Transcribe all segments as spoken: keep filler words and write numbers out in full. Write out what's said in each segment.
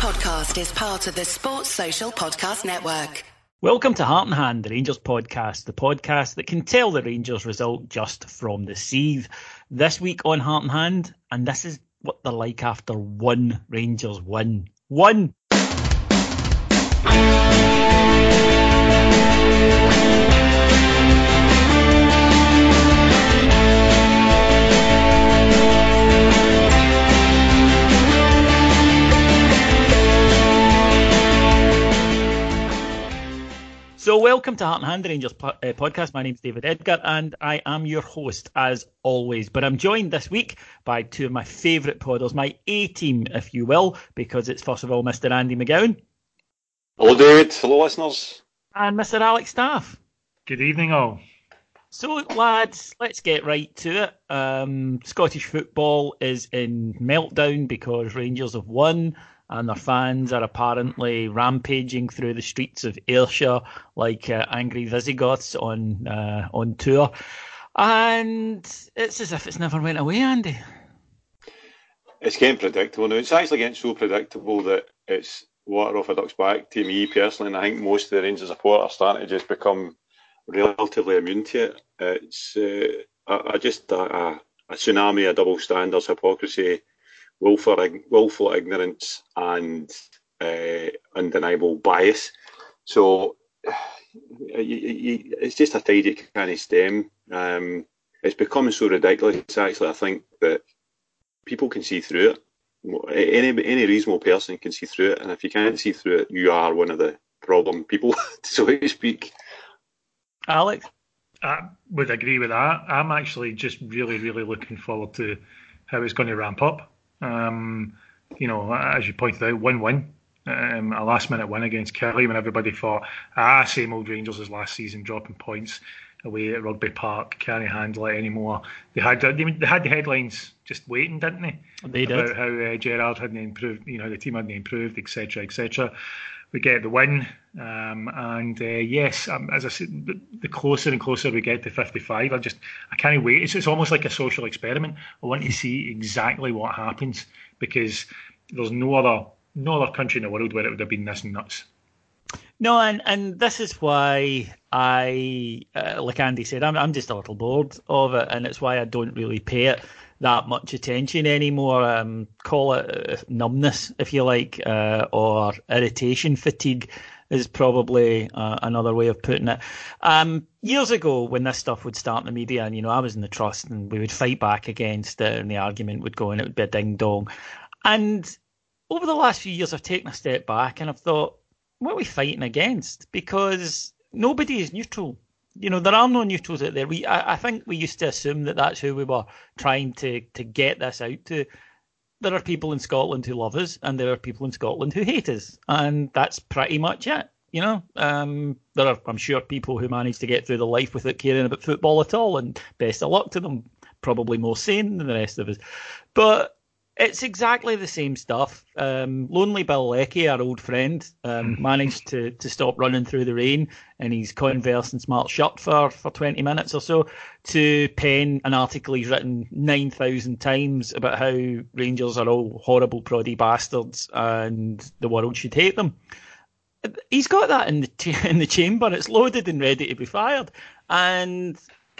podcast is part of the Sports Social Podcast Network. Welcome to Heart and Hand, the Rangers podcast, the podcast that can tell the Rangers result just from the sieve. This week on Heart and Hand, and this is what they're like after one Rangers win. One! So welcome to Heart and Hand, the Rangers po- uh, podcast. My name's David Edgar and I am your host as always. But I'm joined this week by two of my favourite podders, my A-team, if you will, because it's first of all Mister Andy McGowan. Hello, David. Hello, listeners. And Mister Alex Staff. Good evening, all. So, lads, let's get right to it. Um, Scottish football is in meltdown because Rangers have won. And their fans are apparently rampaging through the streets of Ayrshire like uh, angry Visigoths on uh, on tour. And it's as if it's never went away, Andy. It's getting predictable now. It's actually getting so predictable that it's water off a duck's back to me personally. And I think most of the Rangers support are starting to just become relatively immune to it. It's uh, a, a just a, a tsunami of double standards, hypocrisy, Willful, willful ignorance and uh, undeniable bias. So uh, you, you, it's just a tidy kind of stem. Um, it's becoming so ridiculous, actually, I think, that people can see through it. Any any reasonable person can see through it. And if you can't see through it, you are one of the problem people, so to speak. Alex? I would agree with that. I'm actually just really, really looking forward to how it's going to ramp up. Um, you know, as you pointed out, one-win, um, a last-minute win against Kelly when everybody thought, ah, same old Rangers as last season, dropping points away at Rugby Park, can't handle it anymore. They had they, they had the headlines just waiting, didn't they? They did. About how uh, Gerrard hadn't improved, you know, the team hadn't improved, et cetera, et cetera. We get the win, um, and uh, yes, um, as I said, the closer and closer we get to fifty-five, I just I can't wait. It's, it's almost like a social experiment. I want to see exactly what happens because there's no other no other country in the world where it would have been this nuts. No, and, and this is why I, uh, like Andy said, I'm I'm just a little bored of it, and it's why I don't really pay it that much attention anymore. Um, call it numbness, if you like, uh, or irritation fatigue is probably uh, another way of putting it. Um, years ago, when this stuff would start in the media, and you know I was in the trust, and we would fight back against it, and the argument would go, and it would be a ding dong. And over the last few years, I've taken a step back, and I've thought, what are we fighting against? Because nobody is neutral. You know, there are no neutrals out there. We, I, I think we used to assume that that's who we were trying to, to get this out to. There are people in Scotland who love us and there are people in Scotland who hate us. And that's pretty much it, you know. Um, there are, I'm sure, people who manage to get through their life without caring about football at all. And best of luck to them. Probably more sane than the rest of us. But it's exactly the same stuff. Um, lonely Bill Leckie, our old friend, um, managed to, to stop running through the rain in his Converse and smart shirt for, for twenty minutes or so to pen an article he's written nine thousand times about how Rangers are all horrible proddy bastards and the world should hate them. He's got that in the, ch- in the chamber. It's loaded and ready to be fired. And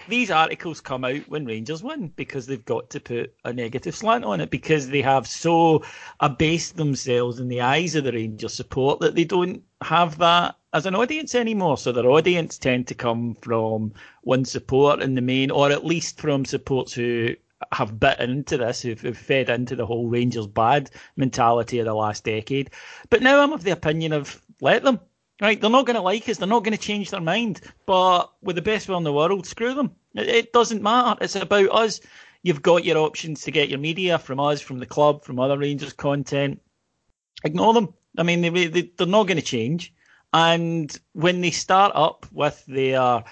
these articles come out when Rangers win because they've got to put a negative slant on it because they have so abased themselves in the eyes of the Rangers support that they don't have that as an audience anymore. So their audience tend to come from one support in the main, or at least from supports who have bitten into this, who've, who've fed into the whole Rangers bad mentality of the last decade. But now I'm of the opinion of let them. Right, they're not going to like us, they're not going to change their mind, but with the best will in the world, screw them. It, it doesn't matter, it's about us. You've got your options to get your media from us, from the club, from other Rangers content. Ignore them. I mean, they, they, they're not going to change. And when they start up with their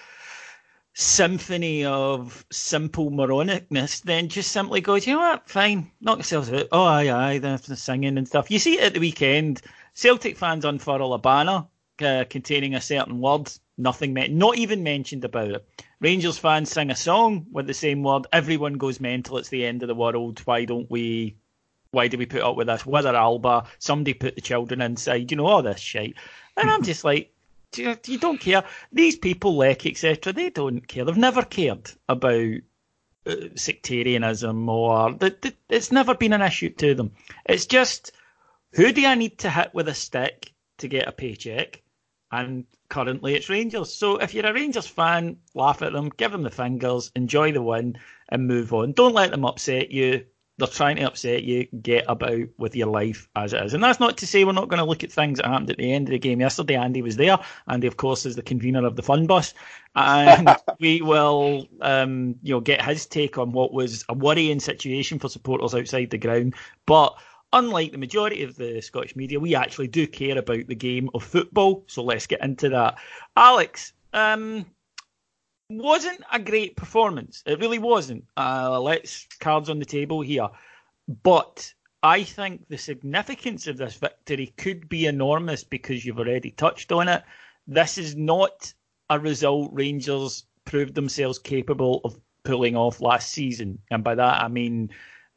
symphony of simple moronicness, then just simply goes, you know what, fine, knock yourselves out. Oh, aye, aye, the singing and stuff. You see it at the weekend, Celtic fans unfurl a banner Uh, containing a certain word, nothing meant, not even mentioned about it. Rangers fans sing a song with the same word, everyone goes mental, it's the end of the world, why don't we why do we put up with this? Whether Alba, somebody put the children inside, you know, all this shit. And I'm just like, you don't care. These people, Lech, et cetera, they don't care. They've never cared about uh, sectarianism or... The, the, it's never been an issue to them. It's just, who do I need to hit with a stick to get a paycheck? And currently it's Rangers. So if you're a Rangers fan, laugh at them, give them the fingers, enjoy the win and move on. Don't let them upset you. They're trying to upset you. Get about with your life as it is. And that's not to say we're not going to look at things that happened at the end of the game yesterday. Andy was there. Andy, of course, is the convener of the Fun Bus. And we will um, you know, get his take on what was a worrying situation for supporters outside the ground. But unlike the majority of the Scottish media, we actually do care about the game of football, so let's get into that. Alex, um, wasn't a great performance. It really wasn't. Uh, let's cards on the table here. But I think the significance of this victory could be enormous because you've already touched on it. This is not a result Rangers proved themselves capable of pulling off last season. And by that, I mean...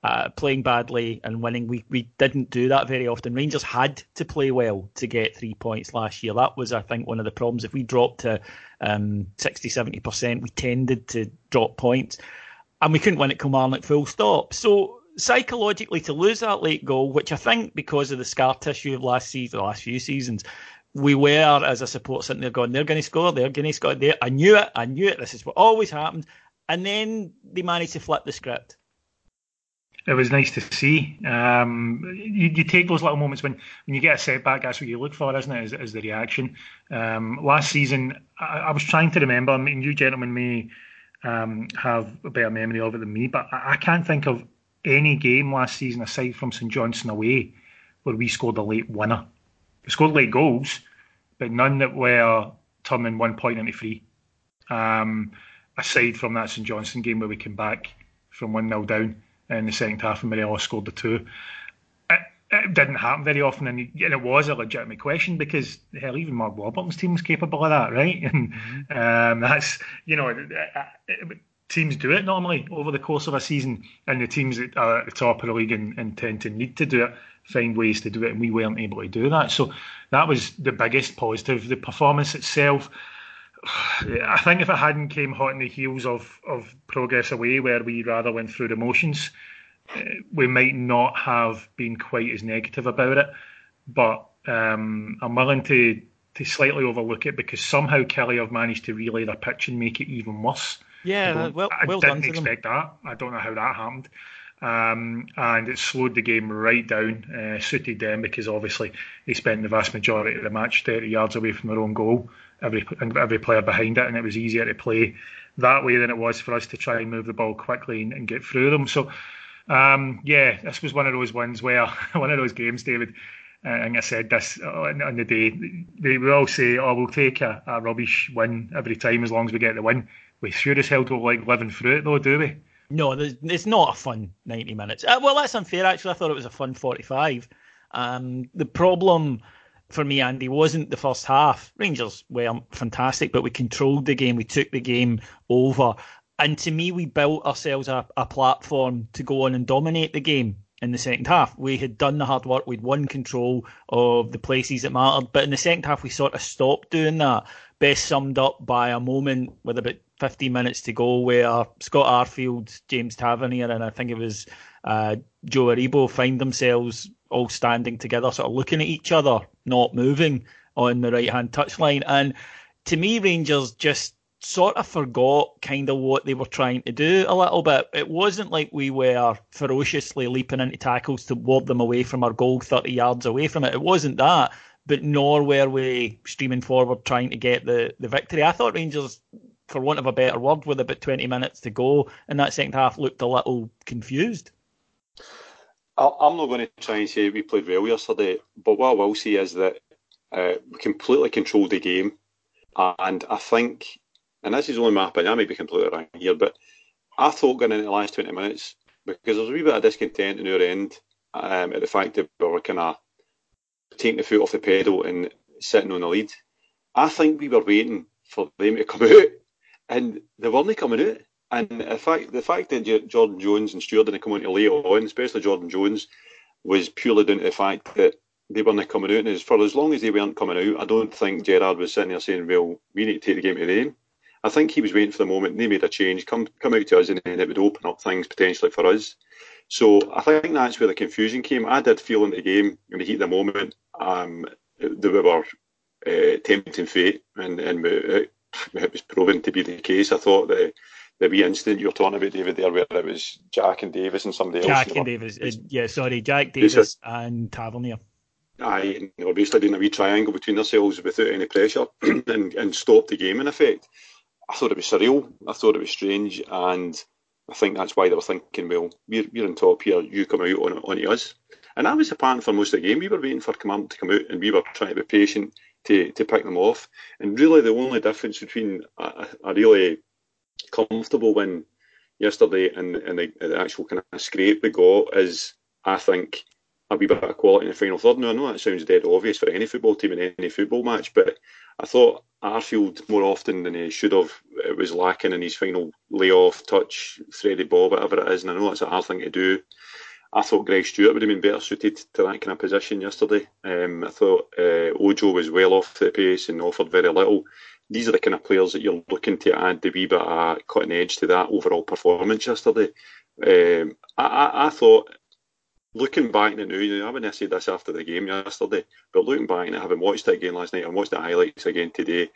Uh, playing badly and winning. We we didn't do that very often. Rangers had to play well to get three points last year. That was, I think, one of the problems. If we dropped to um, sixty, seventy percent, we tended to drop points. And we couldn't win at Kilmarnock, full stop. So psychologically, to lose that late goal, which I think because of the scar tissue of last season, the last few seasons, we were, as a support, sitting there going, they're going to score, they're going to score. They're, I knew it, I knew it. This is what always happened. And then they managed to flip the script. It was nice to see. Um, you, you take those little moments when, when you get a setback, that's what you look for, isn't it, is, is the reaction. Um, last season, I, I was trying to remember, I mean, you gentlemen may um, have a better memory of it than me, but I, I can't think of any game last season, aside from St Johnstone away, where we scored a late winner. We scored late goals, but none that were turning one point into three. Um, aside from that St Johnstone game where we came back from one nil down in the second half, and Morelos scored the two. It, it didn't happen very often, and it was a legitimate question because, hell, even Mark Warburton's team was capable of that, right? And um, that's, you know, it, it, teams do it normally over the course of a season, and the teams that are at the top of the league and, and tend to need to do it find ways to do it, and we weren't able to do that. So that was the biggest positive. The performance itself, I think if it hadn't came hot on the heels of, of progress away, where we rather went through the motions, we might not have been quite as negative about it. But um, I'm willing to, to slightly overlook it because somehow Kelly have managed to relay their pitch and make it even worse. Yeah, well, well done to them. I didn't expect that. I don't know how that happened. Um, and it slowed the game right down, uh, suited them because obviously they spent the vast majority of the match thirty yards away from their own goal, every every player behind it, and it was easier to play that way than it was for us to try and move the ball quickly and, and get through them. So um, yeah, this was one of those ones where one of those games, David, uh, and I said this on, on the day, they we all say, oh, we'll take a, a rubbish win every time as long as we get the win. We sure as hell don't like living through it though, do we? No, it's not a fun ninety minutes. Uh, well, that's unfair, actually. I thought it was a fun forty-five. Um, the problem for me, Andy, wasn't the first half. Rangers were fantastic, but we controlled the game. We took the game over. And to me, we built ourselves a, a platform to go on and dominate the game in the second half. We had done the hard work. We'd won control of the places that mattered. But in the second half, we sort of stopped doing that. Best summed up by a moment with about fifteen minutes to go where Scott Arfield, James Tavernier, and I think it was uh, Joe Aribo find themselves all standing together, sort of looking at each other, not moving on the right-hand touchline. And to me, Rangers just sort of forgot kind of what they were trying to do a little bit. It wasn't like we were ferociously leaping into tackles to lob them away from our goal thirty yards away from it. It wasn't that, but nor were we streaming forward trying to get the, the victory. I thought Rangers, for want of a better word, with about twenty minutes to go in that second half, looked a little confused. I'm not going to try and say we played well yesterday, but what I will say is that uh, we completely controlled the game. And I think, and this is only my opinion, I might be completely wrong here, but I thought going into the last twenty minutes, because there was a wee bit of discontent on our end um, at the fact that we were kind of taking the foot off the pedal and sitting on the lead, I think we were waiting for them to come out. And they weren't coming out. And the fact, the fact that Jordan Jones and Stewart didn't come on to lay it on, especially Jordan Jones, was purely down to the fact that they weren't coming out. And as far as long as they weren't coming out, I don't think Gerrard was sitting there saying, well, we need to take the game to them. I think he was waiting for the moment, they made a change, come come out to us, and then it would open up things potentially for us. So I think that's where the confusion came. I did feel in the game, in the heat of the moment, um, that we were uh, tempting fate, and, and we, it, it was proven to be the case. I thought that the wee incident you were talking about, David, there, where it was Jack and Davis and somebody Jack else. Jack and Davis, uh, yeah, sorry, Jack Davis and Tavernier. Aye, and obviously doing a wee triangle between themselves without any pressure and, and stopped the game in effect. I thought it was surreal, I thought it was strange, and I think that's why they were thinking, well, we're, we're on top here, you come out on, on us. And that was the pattern for most of the game. We were waiting for Kamara to come out, and we were trying to be patient to, to pick them off. And really the only difference between a, a really comfortable win yesterday and, and the, the actual kind of scrape they got is, I think, a wee bit of quality in the final third. Now, I know that sounds dead obvious for any football team in any football match, but I thought Arfield, more often than he should have, it was lacking in his final layoff, touch, threaded ball, whatever it is, and I know that's a hard thing to do. I thought Greg Stewart would have been better suited to that kind of position yesterday. Um, I thought uh, Ojo was well off the pace and offered very little. These are the kind of players that you're looking to add the wee bit of cutting edge to that overall performance yesterday. Um, I, I, I thought... Looking back now, you know, I wouldn't have said this after the game yesterday, but looking back and having watched it again last night and watched the highlights again today,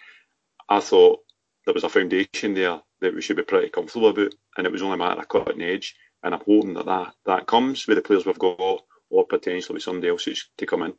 I thought there was a foundation there that we should be pretty comfortable about, and it was only a matter of cutting edge, and I'm hoping that that, that comes with the players we've got or potentially with somebody else to come in.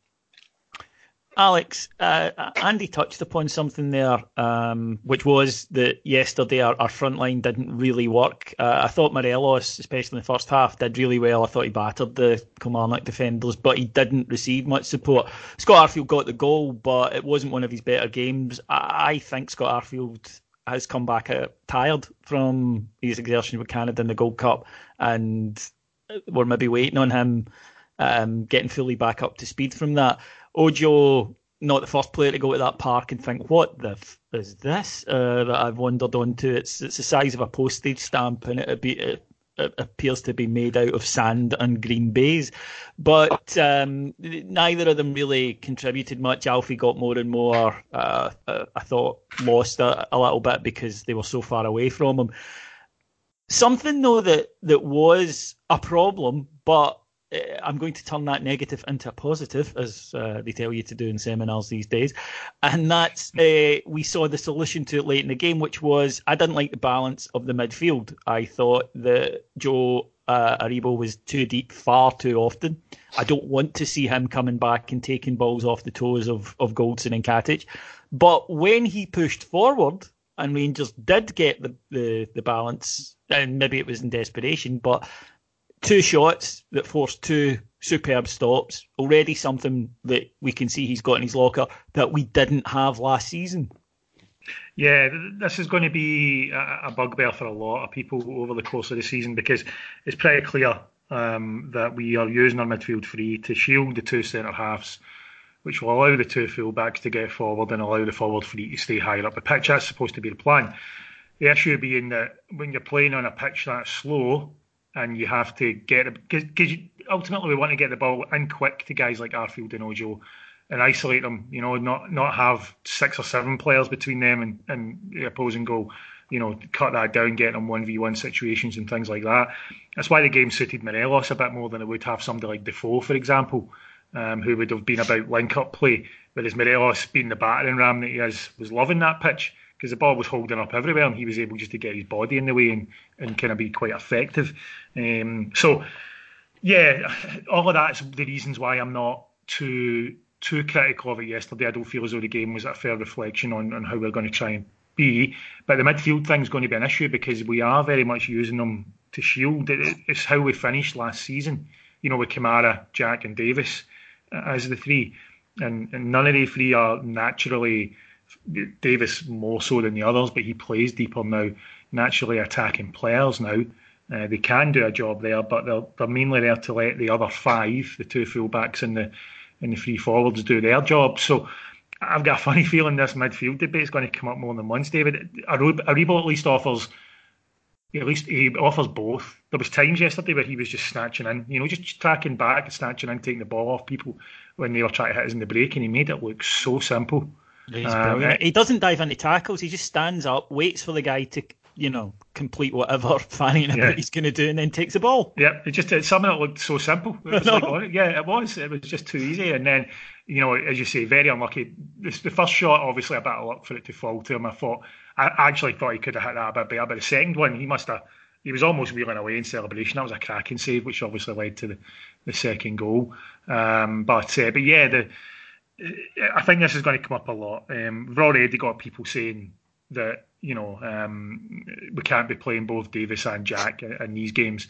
Alex, uh, Andy touched upon something there, um, which was that yesterday our, our front line didn't really work. Uh, I thought Morelos, especially in the first half, did really well. I thought he battered the Kilmarnock defenders, but he didn't receive much support. Scott Arfield got the goal, but it wasn't one of his better games. I, I think Scott Arfield has come back out tired from his exertion with Canada in the Gold Cup, and we're maybe waiting on him um, getting fully back up to speed from that. Ojo, not the first player to go to that park and think, what the f- is this uh, that I've wandered onto? It's it's the size of a postage stamp, and it, be, it, it appears to be made out of sand and green baize. But um, neither of them really contributed much. Alfie got more and more, uh, I thought, lost a, a little bit because they were so far away from him. Something, though, that, that was a problem, but I'm going to turn that negative into a positive, as uh, they tell you to do in seminars these days. And that's, uh, we saw the solution to it late in the game, which was, I didn't like the balance of the midfield. I thought that Joe uh, Aribo was too deep far too often. I don't want to see him coming back and taking balls off the toes of, of Goldson and Katic. But when he pushed forward, and Rangers did get the, the, the balance, and maybe it was in desperation, but two shots that forced two superb stops, already something that we can see he's got in his locker that we didn't have last season. Yeah, this is going to be a bugbear for a lot of people over the course of the season, because it's pretty clear um, that we are using our midfield three to shield the two centre-halves, which will allow the two full-backs to get forward and allow the forward three to stay higher up the pitch. That's supposed to be the plan. The issue being that when you're playing on a pitch that's slow, and you have to get it, because ultimately we want to get the ball in quick to guys like Arfield and Ojo and isolate them, you know, not not have six or seven players between them and, and the opposing goal, you know, cut that down, get them one v one situations and things like that. That's why the game suited Morelos a bit more than it would have somebody like Defoe, for example, um, who would have been about link-up play, whereas Morelos, being the battering ram that he is, was loving that pitch, because the ball was holding up everywhere and he was able just to get his body in the way and, and kind of be quite effective. Um, so, yeah, all of that's the reasons why I'm not too too critical of it yesterday. I don't feel as though the game was a fair reflection on, on how we're going to try and be. But the midfield thing's going to be an issue because we are very much using them to shield. It, it's how we finished last season, you know, with Kamara, Jack and Davis as the three. And, and none of the three are naturally... Davis more so than the others, but he plays deeper now, naturally attacking players now. Uh, they can do a job there, but they're, they're mainly there to let the other five, the two full-backs and the, and the three forwards, do their job. So I've got a funny feeling this midfield debate is going to come up more than once, David. Aribo at least offers, at least he offers both. There was times yesterday where he was just snatching in, you know, just tracking back and snatching in, taking the ball off people when they were trying to hit us in the break, and he made it look so simple. Uh, he doesn't dive into tackles, he just stands up, waits for the guy to, you know, complete whatever fanning yeah. he's going to do, and then takes the ball. Yeah, it just, it's something that looked so simple. It was like, yeah, it was. It was just too easy. And then, you know, as you say, very unlucky. This, the first shot, obviously a bit of luck for it to fall to him. I thought, I actually thought he could have hit that a bit better, but the second one, he must have, he was almost wheeling away in celebration. That was a cracking save, which obviously led to the, the second goal. Um, but, uh, but yeah, the, I think this is going to come up a lot. Um, we've already got people saying that, you know, um, we can't be playing both Davis and Jack in, in these games.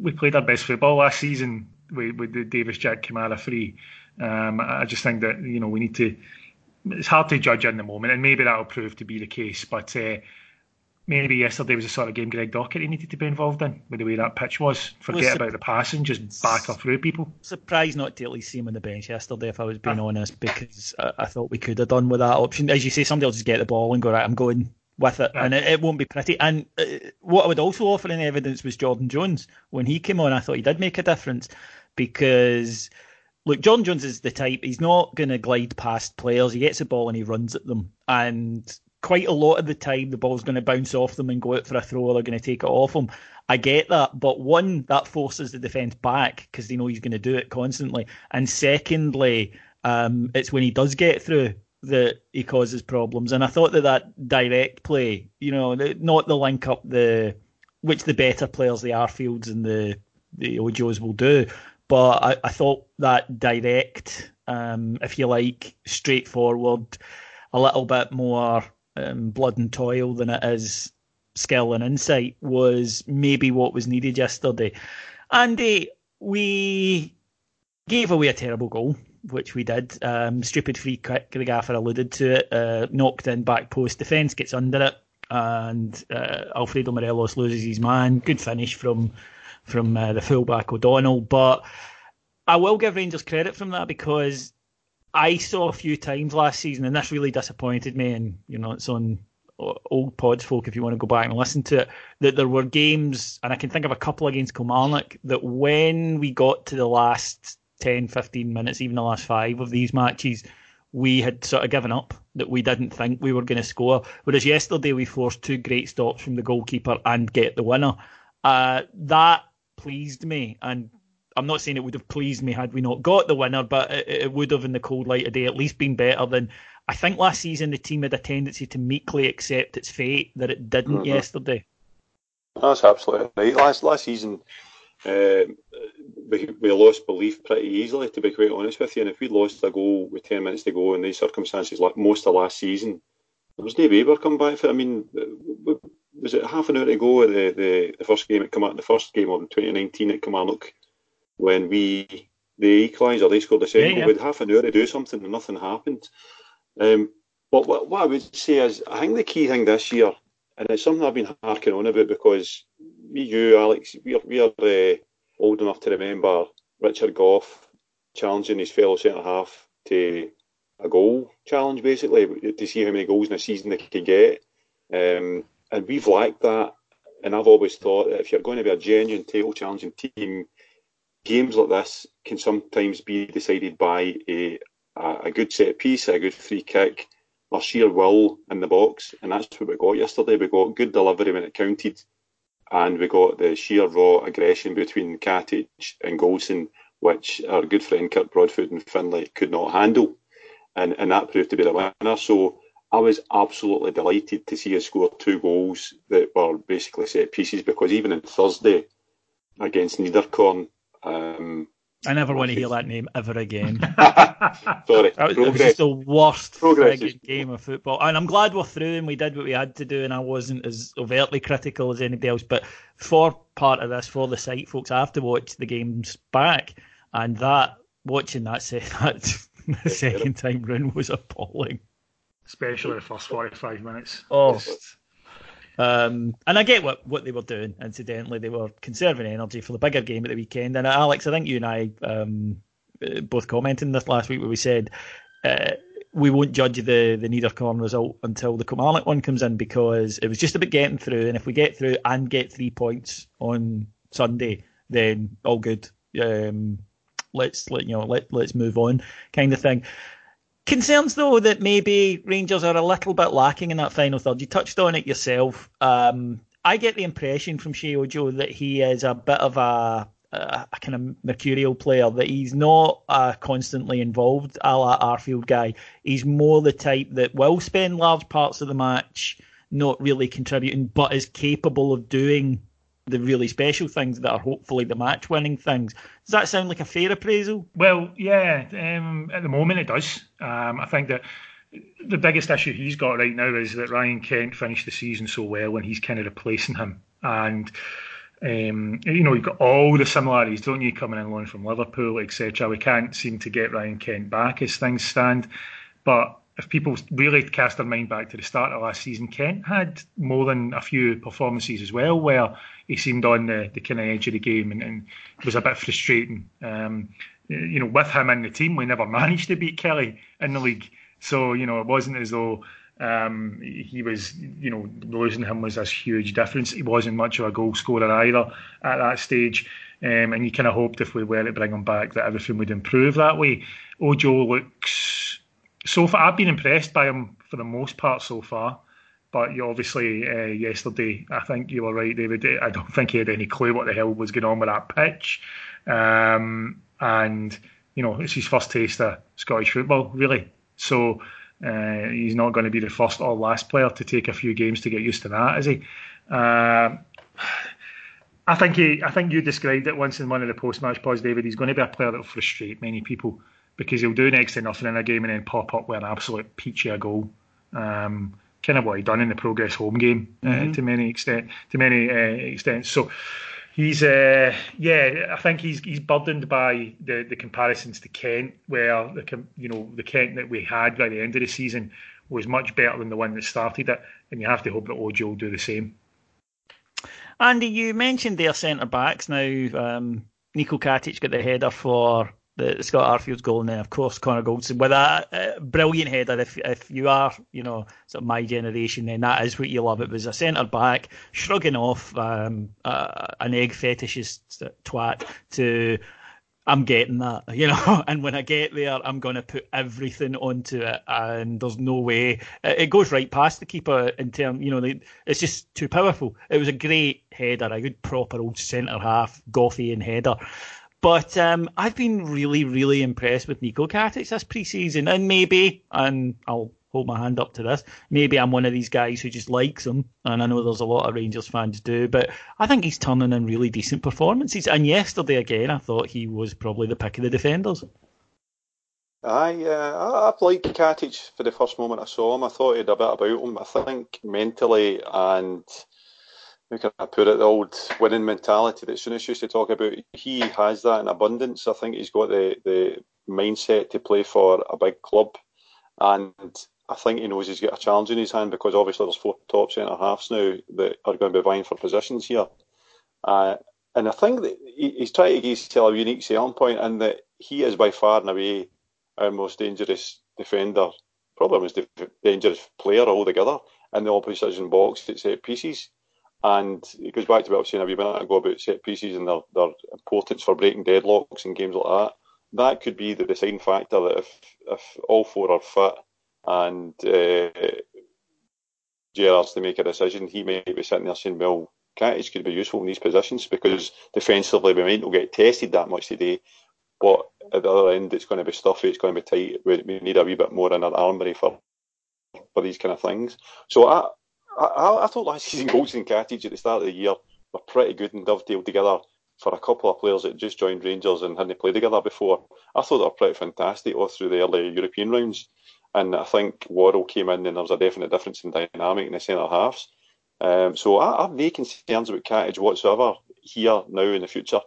We played our best football last season with, with the Davis, Jack, Kamara three. Um, I just think that, you know, we need to... It's hard to judge in the moment, and maybe that'll prove to be the case, but uh, maybe yesterday was the sort of game Greg Docherty needed to be involved in, with the way that pitch was. Forget well, sur- about the passing, just batter through people. Surprised not to at least see him on the bench yesterday, if I was being uh, honest, because I, I thought we could have done with that option. As you say, somebody will just get the ball and go, right, I'm going with it, uh, and it, it won't be pretty. And uh, what I would also offer in evidence was Jordan Jones. When he came on, I thought he did make a difference, because... Look, Jordan Jones is the type, he's not going to glide past players. He gets the ball and he runs at them. And quite a lot of the time, the ball's going to bounce off them and go out for a throw, or they're going to take it off him. I get that. But one, that forces the defence back because they know he's going to do it constantly. And secondly, um, it's when he does get through that he causes problems. And I thought that that direct play, you know, not the link up, the which the better players, the Arfields and the, the Ojos will do, but I, I thought that direct, um, if you like, straightforward, a little bit more um, blood and toil than it is skill and insight, was maybe what was needed yesterday. Andy, we gave away a terrible goal, which we did. Um, stupid free kick, the gaffer alluded to it, uh, knocked in back post, defence gets under it, and uh, Alfredo Morelos loses his man. Good finish from... from uh, the fullback O'Donnell, but I will give Rangers credit from that, because I saw a few times last season, and this really disappointed me, and you know, it's on old pods folk if you want to go back and listen to it, that there were games, and I can think of a couple against Kilmarnock, that when we got to the last ten, fifteen minutes, even the last five of these matches, we had sort of given up, that we didn't think we were going to score, whereas yesterday we forced two great stops from the goalkeeper and get the winner. Uh, that pleased me, and I'm not saying it would have pleased me had we not got the winner, but it, it would have in the cold light of day at least been better than, I think last season the team had a tendency to meekly accept its fate, that it didn't mm-hmm. yesterday. That's absolutely right. Last last season uh, we, we lost belief pretty easily, to be quite honest with you, and if we lost a goal with ten minutes to go in these circumstances, like most of last season, there was no way we were coming back for it. I mean, we, was it half an hour to go the, the, the first game at Kamar, the first game of twenty nineteen at Kilmarnock, when we the equaliser, they scored the second goal, yeah, yeah. with half an hour to do something and nothing happened. Um, but what, what I would say is, I think the key thing this year, and it's something I've been harking on about, because me, you, Alex, we're we are uh, old enough to remember Richard Gough challenging his fellow centre half to a goal challenge, basically, to see how many goals in a season they could get. Um, And we've lacked that, and I've always thought that if you're going to be a genuine title-challenging team, games like this can sometimes be decided by a, a good set-piece, a good free kick, or sheer will in the box, and that's what we got yesterday. We got good delivery when it counted, and we got the sheer raw aggression between Katic and Goldson, which our good friend Kurt Broadfoot and Finlay could not handle, and, and that proved to be the winner. So I was absolutely delighted to see us score two goals that were basically set pieces, because even on Thursday against Niederkorn... Um, I never want to hear that name ever again. Sorry. That was, it was just the worst frigging game of football. And I'm glad we're through and we did what we had to do, and I wasn't as overtly critical as anybody else. But for part of this, for the site, folks, I have to watch the games back. And that, watching that set, that the second time round was appalling. Especially the first forty-five minutes. Oh, um, and I get what, what they were doing. Incidentally, they were conserving energy for the bigger game at the weekend. And Alex, I think you and I um, both commented on this last week, where we said uh, we won't judge the, the Niederkorn result until the Kilmarnock one comes in, because it was just about getting through, and if we get through and get three points on Sunday, then all good. Um, let's let you know, let let's move on, kind of thing. Concerns though that maybe Rangers are a little bit lacking in that final third. You touched on it yourself. Um, I get the impression from Sheyi Ojo that he is a bit of a A, a kind of mercurial player, that he's not uh, constantly involved, a la Arfield guy. He's more the type that will spend large parts of the match not really contributing, but is capable of doing the really special things that are hopefully the match-winning things. Does that sound like a fair appraisal? Well, yeah, um, at the moment it does. Um, I think that the biggest issue he's got right now is that Ryan Kent finished the season so well and he's kind of replacing him. And Um, you know, you've got all the similarities, don't you, coming in loan from Liverpool, et cetera. We can't seem to get Ryan Kent back as things stand. But if people really cast their mind back to the start of last season, Kent had more than a few performances as well where he seemed on the, the kind of edge of the game, and, and it was a bit frustrating. Um, you know, with him in the team, we never managed to beat Kelly in the league. So, you know, it wasn't as though... Um, he was, you know, losing him was this huge difference. He wasn't much of a goal scorer either at that stage, um, and you kind of hoped if we were to bring him back that everything would improve that way. Ojo looks so far. I've been impressed by him for the most part so far, but you obviously uh, yesterday, I think you were right, David. I don't think he had any clue what the hell was going on with that pitch, um, and you know, it's his first taste of Scottish football, really. So. Uh, he's not going to be the first or last player to take a few games to get used to that, is he? Uh, I think he. I think you described it once in one of the post-match pods, David. He's going to be a player that will frustrate many people because he'll do next to nothing in a game and then pop up with an absolute peachy a goal. Um, kind of what he done in the Progress home game mm-hmm. uh, to many extent. To many uh, extents. So he's. Uh, yeah, I think he's he's burdened by the, the comparisons to Kent, where the you know the Kent that we had by the end of the season was much better than the one that started it, and you have to hope that Ojo will do the same. Andy, you mentioned their centre backs. Now, um, Nico Katic got the header for the Scott Arfield's goal, and then of course Conor Goldson with a, a brilliant header. If if you are you know sort of my generation, then that is what you love. It was a centre back shrugging off um, uh, an egg fetishist twat to I'm getting that, you know, and when I get there I'm going to put everything onto it, and there's no way it goes right past the keeper. In term, you know, they, it's just too powerful. It was a great header, a good proper old centre half Gothian header. But um, I've been really, really impressed with Nico Katic this pre-season. And maybe, and I'll hold my hand up to this, maybe I'm one of these guys who just likes him. And I know there's a lot of Rangers fans do. But I think he's turning in really decent performances. And yesterday, again, I thought he was probably the pick of the defenders. Aye, uh, I've liked Katic for the first moment I saw him. I thought he had a bit about him. I think mentally and... How can I put it? The old winning mentality that Sunnis used to talk about. He has that in abundance. I think he's got the, the mindset to play for a big club, and I think he knows he's got a challenge in his hand, because obviously there's four top centre halves now that are going to be vying for positions here. Uh, and I think that he, he's trying to give himself a unique selling point, and that he is by far and away our most dangerous defender, probably our most de- dangerous player altogether in the opposition box at set pieces. And it goes back to what I was saying a wee minute ago about set pieces and their, their importance for breaking deadlocks and games like that. That could be the deciding factor, that if, if all four are fit and uh, Gerrard's to make a decision, he may be sitting there saying, well, Katic could be useful in these positions, because defensively we might not get tested that much today, but at the other end it's going to be stuffy, it's going to be tight, we need a wee bit more in our armoury for, for these kind of things. So I... I, I thought last season Goldson and Katic at the start of the year were pretty good and dovetailed together for a couple of players that just joined Rangers and hadn't played together before. I thought they were pretty fantastic all through the early European rounds, and I think Warrell came in and there was a definite difference in dynamic in the centre halves. Um, so I, I have no concerns about Katic whatsoever here, now, in the future.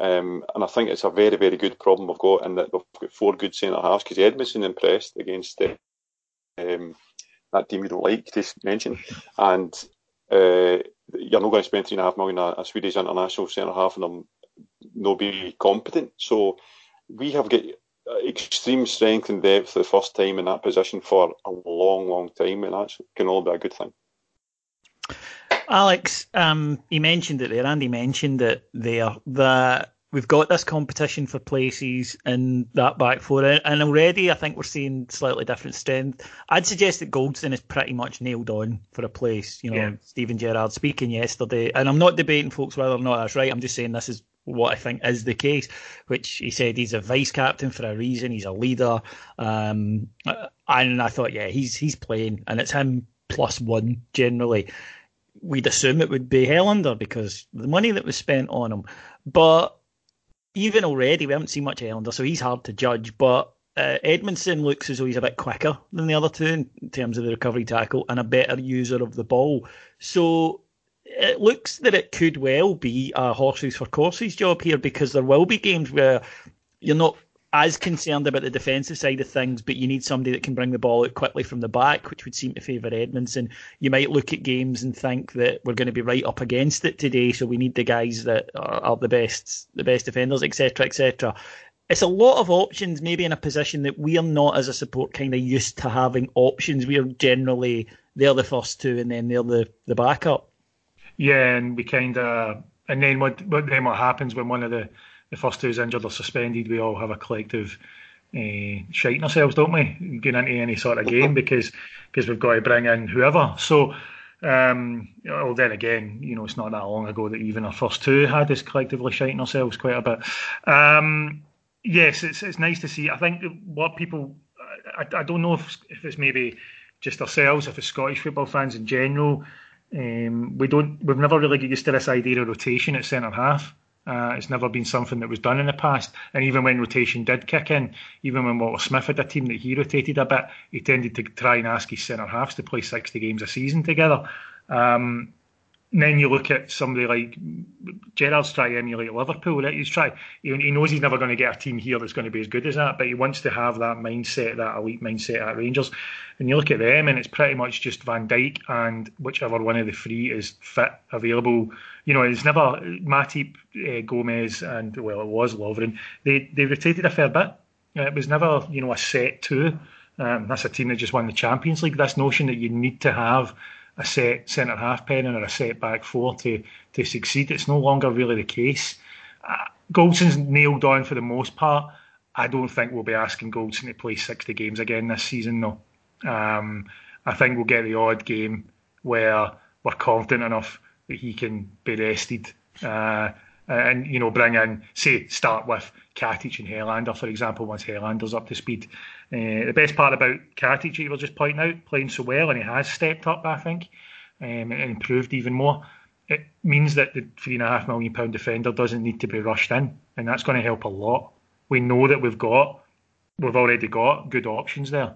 Um, and I think it's a very, very good problem we've got, in that we've got four good centre halves, because Edmondson impressed against uh, um that team you don't like to mention, and uh, you're not going to spend three and a half million on a Swedish international centre half and them not be competent. So we have got extreme strength and depth for the first time in that position for a long, long time, and that can all be a good thing. Alex, um, you mentioned it there, Andy mentioned it there, that we've got this competition for places in that back four, and already I think we're seeing slightly different strength. I'd suggest that Goldson is pretty much nailed on for a place. You know, yeah. Stephen Gerrard speaking yesterday, and I'm not debating folks whether or not that's right, I'm just saying this is what I think is the case, which he said he's a vice captain for a reason, he's a leader, um, and I thought, yeah, he's he's playing, and it's him plus one generally. We'd assume it would be Helander because the money that was spent on him, but even already we haven't seen much of Helander, so he's hard to judge. But uh, Edmondson looks as though he's a bit quicker than the other two in, in terms of the recovery tackle and a better user of the ball, so it looks that it could well be a horses for courses job here, because there will be games where you're not as concerned about the defensive side of things, but you need somebody that can bring the ball out quickly from the back, which would seem to favour Edmondson. You might look at games and think that we're going to be right up against it today, so we need the guys that are, are the best, the best defenders, et cetera, et cetera. It's a lot of options, maybe in a position that we are not, as a support, kind of used to having options. We are generally, they're the first two, and then they're the, the backup. Yeah, and we kind of, and then what, what then what happens when one of the the first who's injured or suspended, we all have a collective uh, shiting ourselves, don't we? Getting into any sort of game because because we've got to bring in whoever. So, um, well, then again, you know, it's not that long ago that even our first two had us collectively shiting ourselves quite a bit. Um, yes, it's it's nice to see. I think what people, I, I don't know if, if it's maybe just ourselves, if it's Scottish football fans in general, um, we don't, we've never really got used to this idea of rotation at centre half. Uh, it's never been something that was done in the past, and even when rotation did kick in, even when Walter Smith had a team that he rotated a bit, he tended to try and ask his centre halves to play sixty games a season together. Um, then you look at somebody like Gerrard's trying to emulate Liverpool. Right? He's try, he, he knows he's never going to get a team here that's going to be as good as that, but he wants to have that mindset, that elite mindset at Rangers. And you look at them, and it's pretty much just Van Dijk and whichever one of the three is fit, available. You know, it's never Matip, uh, Gomez, and, well, it was Lovren. They they rotated a fair bit. It was never, you know, a set two. Um, that's a team that just won the Champions League. This notion that you need to have a set centre half pennon or a set back four to to succeed, it's no longer really the case. Uh, Goldson's nailed on for the most part. I don't think we'll be asking Goldson to play sixty games again this season, though. Um, I think we'll get the odd game where we're confident enough that he can be rested, uh, and, you know, bring in, say, start with Katic and Helander, for example, once Helander's up to speed. Uh, the best part about Katic, you were just pointing out, playing so well, and he has stepped up, I think, um, and improved even more, it means that the three point five million pound defender doesn't need to be rushed in, and that's going to help a lot. We know that we've got, we've already got good options there.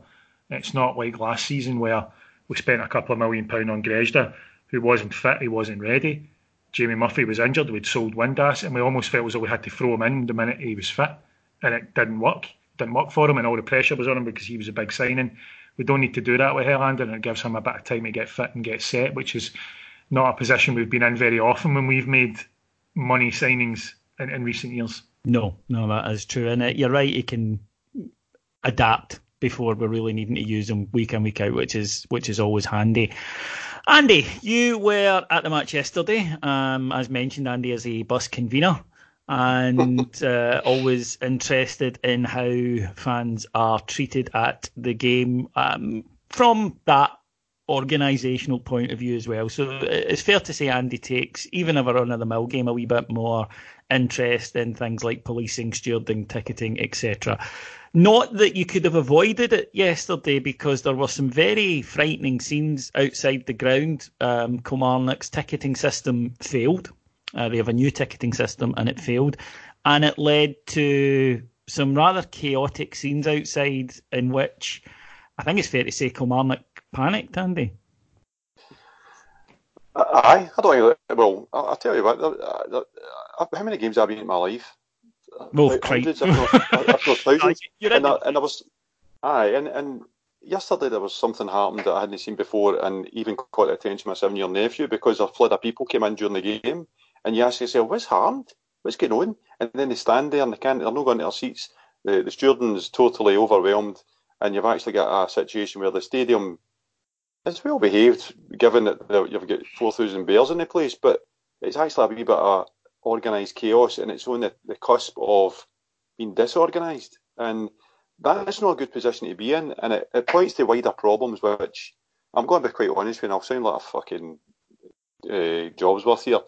It's not like last season where we spent a couple of million pounds on Grezda, who wasn't fit, he wasn't ready. Jamie Murphy was injured, we'd sold Windass, and we almost felt as though we had to throw him in the minute he was fit, and it didn't work. It didn't work for him, and all the pressure was on him because he was a big signing. We don't need to do that with Helander, and it gives him a bit of time to get fit and get set, which is not a position we've been in very often when we've made money signings in, in recent years. No, no, that is true. And uh, you're right, he can adapt before we're really needing to use them week in, week out, which is which is always handy. Andy, you were at the match yesterday. Um, as mentioned, Andy is a bus convener and uh, always interested in how fans are treated at the game, um, from that organisational point of view as well. So it's fair to say Andy takes, even if a run-of-the-mill game, a wee bit more interest in things like policing, stewarding, ticketing, et cetera. Not that you could have avoided it yesterday, because there were some very frightening scenes outside the ground. Um, Kilmarnock's ticketing system failed. Uh, they have a new ticketing system, and it failed. And it led to some rather chaotic scenes outside, in which I think it's fair to say Kilmarnock panicked, Andy. Aye, I don't Well, I'll tell you what, how many games have I been in my life? Well, like hundreds, if not, if not thousands. You're and, I, and I was, aye, and, and yesterday there was something happened that I hadn't seen before, and even caught the attention of my seven-year nephew, because a flood of people came in during the game, and you ask yourself, what's harmed? What's going on? And then they stand there and they can't, they're not going to their seats, the, the Stuarden's totally overwhelmed, and you've actually got a situation where the stadium is well behaved, given that you've got four thousand bears in the place, but it's actually a wee bit of organised chaos, and it's on the, the cusp of being disorganised. And that's not a good position to be in, and it, it points to wider problems, which I'm going to be quite honest with, and I'll sound like a fucking uh, Jobsworth here.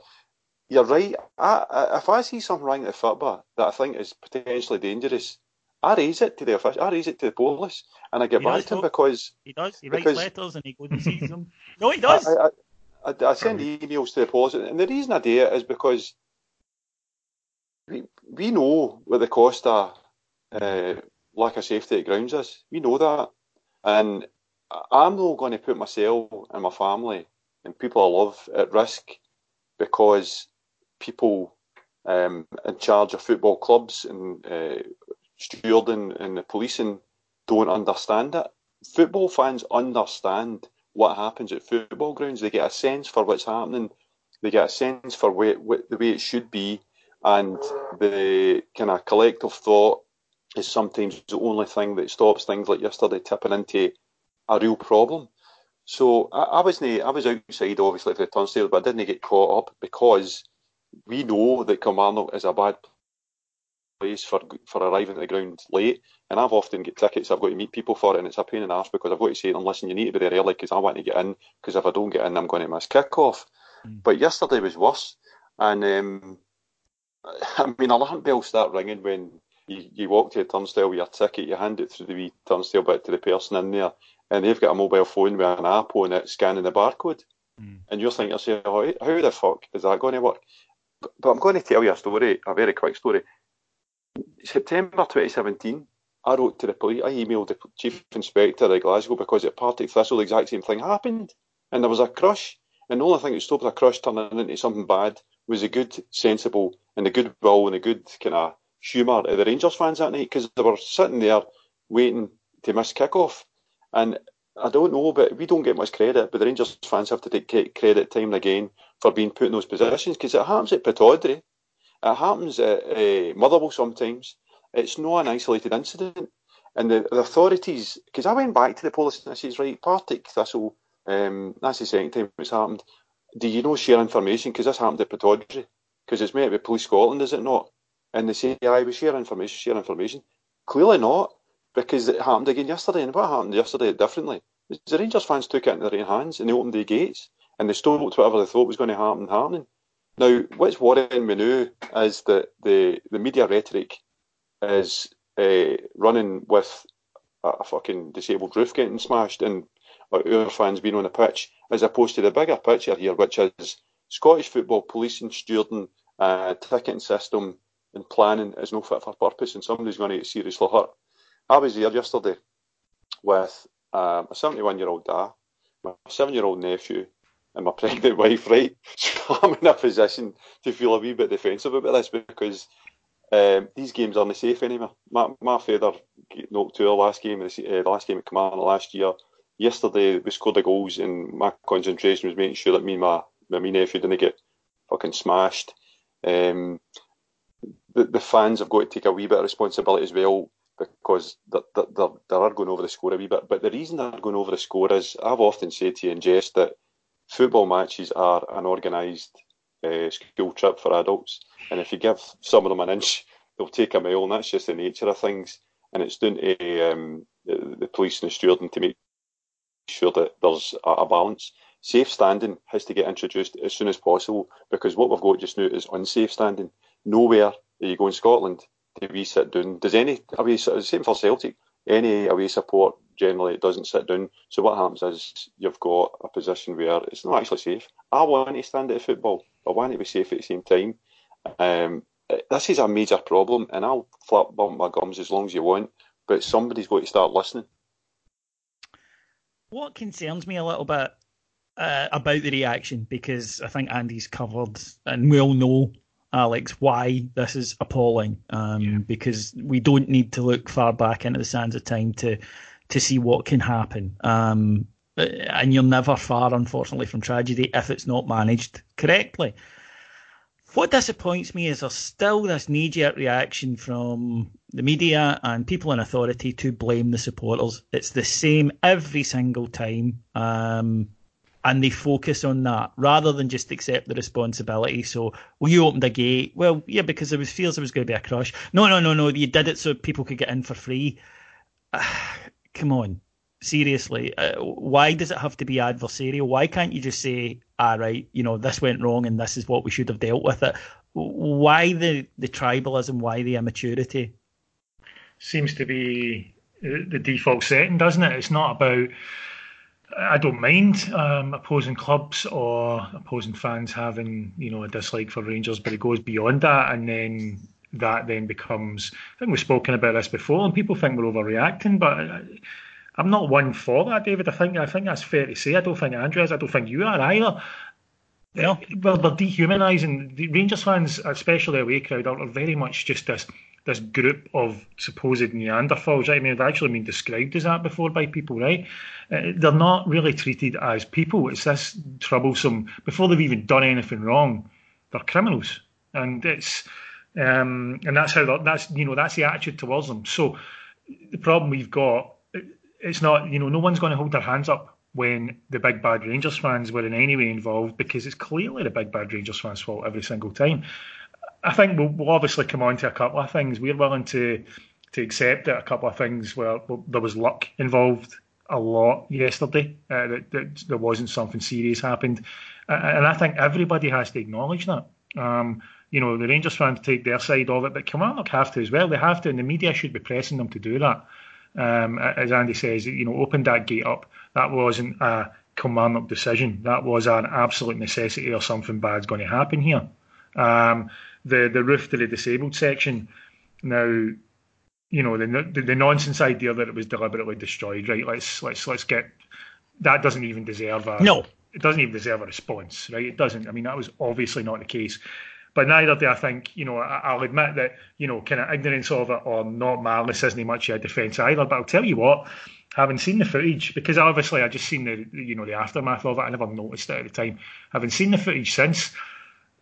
You're right. I, I, if I see something wrong at the football that I think is potentially dangerous, I raise it to the official. I raise it to the police, and I get he back to him because he does. He writes letters and he goes and sees them. No, he does. I, I, I, I send emails to the police, and the reason I do it is because we we know what the cost of uh, lack of safety at grounds is. We know that, and I'm not going to put myself and my family and people I love at risk because people um, in charge of football clubs and uh, stewarding and the policing don't understand it. Football fans understand what happens at football grounds. They get a sense for what's happening. They get a sense for where, where, the way it should be, and the kind of collective thought is sometimes the only thing that stops things like yesterday tipping into a real problem. So I, I was I was outside, obviously, for the turnstile, but I didn't get caught up because we know that Kilmarnock is a bad place for for arriving at the ground late, and I've often got tickets. I've got to meet people for it, and it's a pain in the arse because I've got to say, listen, you need to be there early because I want to get in, because if I don't get in, I'm going to miss kick-off. Mm. But yesterday was worse, and um, I mean, alarm bells start ringing when you, you walk to the turnstile with your ticket, you hand it through the wee turnstile back to the person in there, and they've got a mobile phone with an app on it scanning the barcode. Mm. And you're thinking yourself, oh, how the fuck is that going to work? But, but I'm going to tell you a story, a very quick story. September twenty seventeen, I wrote to the police, I emailed the Chief Inspector at Glasgow because at Partick Thistle the exact same thing happened. And there was a crush, and the only thing that stopped a crush turning into something bad was the good, sensible, and the goodwill and the good kind of humour of the Rangers fans that night, because they were sitting there waiting to miss kick-off. And I don't know, but we don't get much credit, but the Rangers fans have to take credit time and again for being put in those positions, because it happens at Pittodrie, it happens at uh, Motherwell sometimes. It's not an isolated incident. And the, the authorities, because I went back to the police and I said, right, Partick Thistle, um, that's the second time it's happened. Do you know share information? Because this happened at Pittodrie, because it's meant to be Police Scotland, is it not? And they say, yeah, we share information, share information. Clearly not. Because it happened again yesterday, and what happened yesterday differently? The Rangers fans took it into their own hands, and they opened their gates, and they stoked whatever they thought was going to happen happening. Now, what's worrying me now is that the, the media rhetoric is uh, running with a, a fucking disabled roof getting smashed and our fans being on the pitch, as opposed to the bigger picture here, which is Scottish football, policing, stewarding, uh, ticketing system and planning is no fit for purpose, and somebody's going to get seriously hurt. I was there yesterday with um, a seventy-one-year-old dad, my seven-year-old nephew, and my pregnant wife, right? So I'm in a position to feel a wee bit defensive about this because um, these games aren't safe anymore. My, my father knocked to our last game, uh, the last game at Kamara last year. Yesterday, we scored the goals, and my concentration was making sure that me and my, my nephew didn't get fucking smashed. Um, the, the fans have got to take a wee bit of responsibility as well, because they're, they're, they are going over the score a wee bit. But the reason they're going over the score is, I've often said to you in jest that football matches are an organised uh, school trip for adults. And if you give some of them an inch, they'll take a mile, and that's just the nature of things. And it's down to um, the police and the stewarding to make sure that there's a, a balance. Safe standing has to get introduced as soon as possible, because what we've got just now is unsafe standing. Nowhere that you go in Scotland do we sit down? Does any away, same for Celtic, any away support generally doesn't sit down. So what happens is you've got a position where it's not actually safe. I want to stand at football. I want it to be safe at the same time. Um, this is a major problem, and I'll flap bump my gums as long as you want, but somebody's got to start listening. What concerns me a little bit uh, about the reaction, because I think Andy's covered, and we all know, Alex, why this is appalling, um, yeah. because we don't need to look far back into the sands of time to to see what can happen. Um, and you're never far, unfortunately, from tragedy if it's not managed correctly. What disappoints me is there's still this knee-jerk reaction from the media and people in authority to blame the supporters. It's the same every single time, um, and they focus on that rather than just accept the responsibility. So, well, you opened a gate. Well, yeah, because there was fears there was going to be a crush. No, no, no, no, you did it so people could get in for free. Uh, come on, seriously. Uh, why does it have to be adversarial? Why can't you just say, all right, you know, this went wrong and this is what we should have dealt with it? Why the, the tribalism? Why the immaturity? Seems to be the default setting, doesn't it? It's not about, I don't mind um, opposing clubs or opposing fans having, you know, a dislike for Rangers, but it goes beyond that, and then that then becomes, I think we've spoken about this before, and people think we're overreacting, but I, I'm not one for that, David. I think I think that's fair to say. I don't think Andrew is. I don't think you are either. Yeah. Well, they're dehumanising. The Rangers fans, especially the away crowd, are very much just this this group of supposed Neanderthals. Right? I mean, they've actually been described as that before by people, right? Uh, they're not really treated as people. It's this troublesome. Before they've even done anything wrong, they're criminals, and it's um, and that's how that's you know that's the attitude towards them. So the problem we've got. It's not, you know, no one's going to hold their hands up when the big bad Rangers fans were in any way involved, because it's clearly the big bad Rangers fans' fault every single time. I think we'll, we'll obviously come on to a couple of things. We're willing to to accept that a couple of things where well, there was luck involved a lot yesterday, uh, that, that there wasn't something serious happened. Uh, and I think everybody has to acknowledge that. Um, you know, the Rangers fans take their side of it, but Kilmarnock have to as well. They have to, and the media should be pressing them to do that. Um, as Andy says, you know, open that gate up. That wasn't a Kilmarnock decision. That was an absolute necessity, or something bad's going to happen here. Um, the the roof to the disabled section. Now, you know, the, the the nonsense idea that it was deliberately destroyed. Right? Let's let's let's get that doesn't even deserve a no. It doesn't even deserve a response. Right? It doesn't. I mean, that was obviously not the case. But neither do I think, you know, I'll admit that, you know, kind of ignorance of it or not malice isn't much of a defence either. But I'll tell you what, having seen the footage, because obviously I just seen the, you know, the aftermath of it. I never noticed it at the time. Having seen the footage since,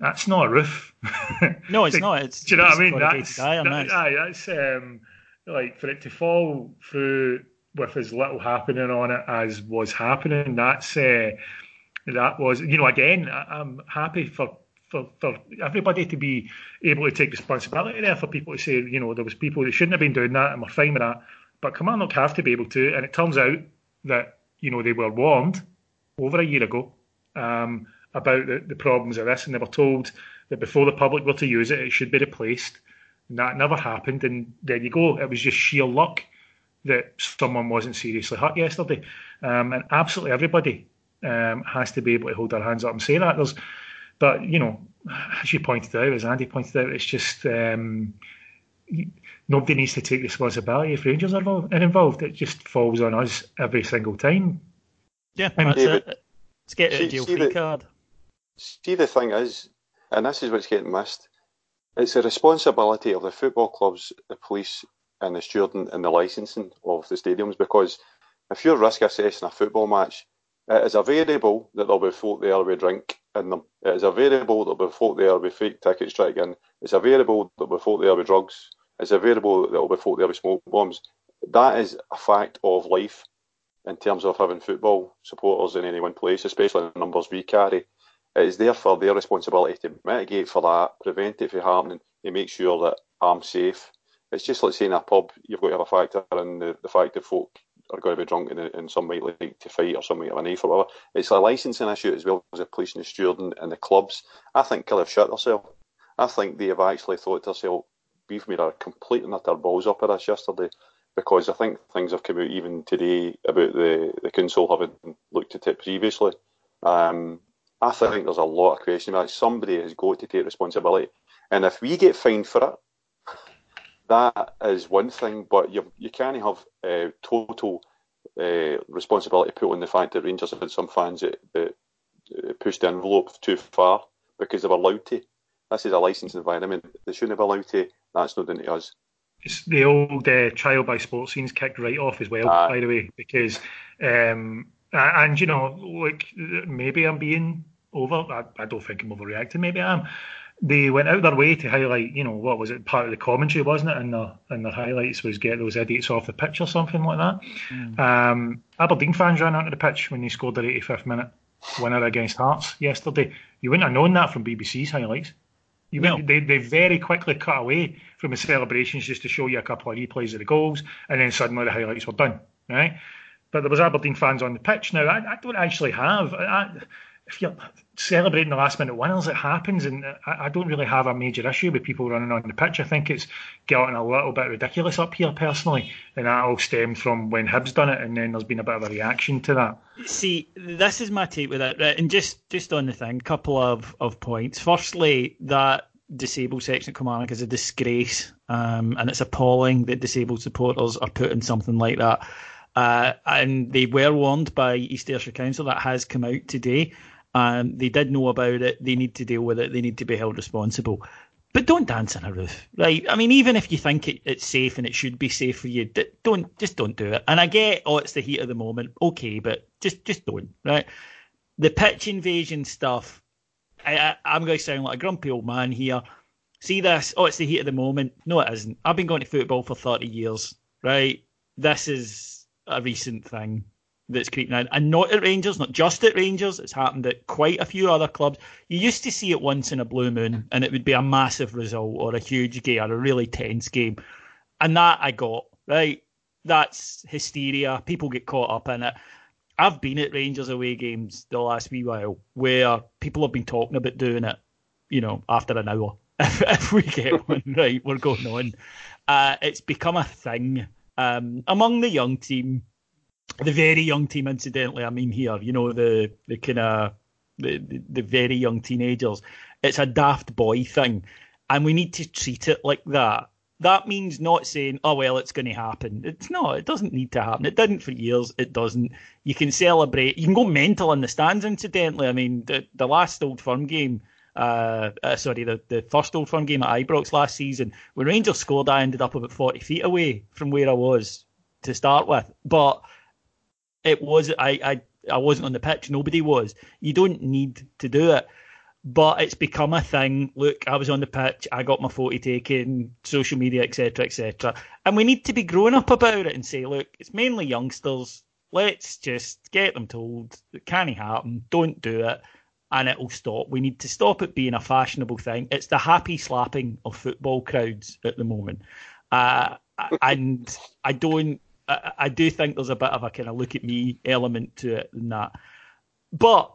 that's not a roof. No, it's not. It's, do you know what I mean? That's, that, nice. aye, that's um, like for it to fall through with as little happening on it as was happening. That's, uh, that was, you know, again, I, I'm happy for, For, for everybody to be able to take responsibility there, for people to say, you know, there was people that shouldn't have been doing that and we're fine with that. But Kilmarnock have to be able to, and it turns out that, you know, they were warned over a year ago um, about the, the problems of this, and they were told that before the public were to use it, it should be replaced. And that never happened, and there you go. It was just sheer luck that someone wasn't seriously hurt yesterday. Um, and absolutely everybody um, has to be able to hold their hands up and say that. There's But, you know, as you pointed out, as Andy pointed out, it's just um, nobody needs to take responsibility if Rangers are involved. It just falls on us every single time. Yeah, that's David, it. Let's get see, a deal free card. See, the thing is, and this is what's getting missed, it's the responsibility of the football clubs, the police and the stewarding and the licensing of the stadiums, because if you're risk assessing a football match, it is a variable that there'll be folk there with drink in them. It is a variable that there'll be folk there with fake tickets trying to get in. It's a variable that there'll be folk there with drugs. It's a variable that there'll be folk there with smoke bombs. That is a fact of life in terms of having football supporters in any one place, especially the numbers we carry. It is therefore their responsibility to mitigate for that, prevent it from happening, and make sure that I'm safe. It's just like saying in a pub, you've got to have a factor in the, the fact that folk are going to be drunk and, and some might like to fight or some might have a knife or whatever. It's a licensing issue as well as the police and the stewarding and the clubs. I think they'll have shut themselves. I think they have actually thought to themselves, we've made a complete and utter balls up at us yesterday, because I think things have come out even today about the, the council having looked at it previously. Um, I think there's a lot of question about it. Somebody has got to take responsibility. And if we get fined for it, that is one thing, but you you can't have uh, total uh, responsibility put on the fact that Rangers have had some fans that, that pushed the envelope too far because they were allowed to. This is a licensed environment. They shouldn't have allowed to. That's not down to us. It's the old uh, trial by sports scenes kicked right off as well, uh, by the way, because, um, and you know, like, maybe I'm being over, I, I don't think I'm overreacting, maybe I am. they went out their way to highlight, you know, what was it, part of the commentary, wasn't it? And their, and their highlights was get those idiots off the pitch or something like that. Mm. Um, Aberdeen fans ran onto the pitch when they scored their eighty-fifth minute winner against Hearts yesterday. You wouldn't have known that from B B C's highlights. You no. They they very quickly cut away from the celebrations just to show you a couple of replays of the goals, and then suddenly the highlights were done, right? But there was Aberdeen fans on the pitch. Now, I, I don't actually have... I, if you're celebrating the last-minute winners, it happens, and I, I don't really have a major issue with people running on the pitch. I think it's getting a little bit ridiculous up here, personally, and that all stemmed from when Hibs done it, and then there's been a bit of a reaction to that. See, this is my take with it, right? And just, just on the thing, a couple of, of points. Firstly, that disabled section at Kilmarnock is a disgrace, um, and it's appalling that disabled supporters are put in something like that. Uh, and they were warned by East Ayrshire Council. That has come out today. Um, they did know about it. They need to deal with it. They need to be held responsible. But don't dance on a roof, right? I mean, even if you think it, it's safe and it should be safe for you, don't just don't do it. And I get, oh, it's the heat of the moment. Okay, but just just don't, right? The pitch invasion stuff. I, I, I'm going to sound like a grumpy old man here. See this? Oh, it's the heat of the moment. No, it isn't. I've been going to football for thirty years, right? This is a recent thing that's creeping out, and not at Rangers, not just at Rangers. It's happened at quite a few other clubs. You used to see it once in a blue moon, and it would be a massive result or a huge game or a really tense game, and that I got, right? That's hysteria. People get caught up in it. I've been at Rangers away games the last wee while where people have been talking about doing it, you know, after an hour. if, if we get one right, we're going on. Uh, it's become a thing um, among the young team. The very young team, incidentally, I mean here, you know, the, the kind of the, the, the very young teenagers. It's a daft boy thing, and we need to treat it like that. That means not saying, oh, well, it's going to happen. It's not. It doesn't need to happen. It didn't for years. It doesn't. You can celebrate. You can go mental in the stands, incidentally. I mean, the, the last Old Firm game, uh, uh, sorry, the, the first Old Firm game at Ibrox last season, when Rangers scored, I ended up about forty feet away from where I was to start with. But... It was I, I I wasn't on the pitch. Nobody was. You don't need to do it, but it's become a thing. Look, I was on the pitch. I got my photo taken. Social media, et cetera, et cetera. And we need to be growing up about it and say, look, it's mainly youngsters. Let's just get them told it can't happen. Don't do it, and it'll stop. We need to stop it being a fashionable thing. It's the happy slapping of football crowds at the moment, uh, and I don't. I, I do think there's a bit of a kind of look at me element to it than that. But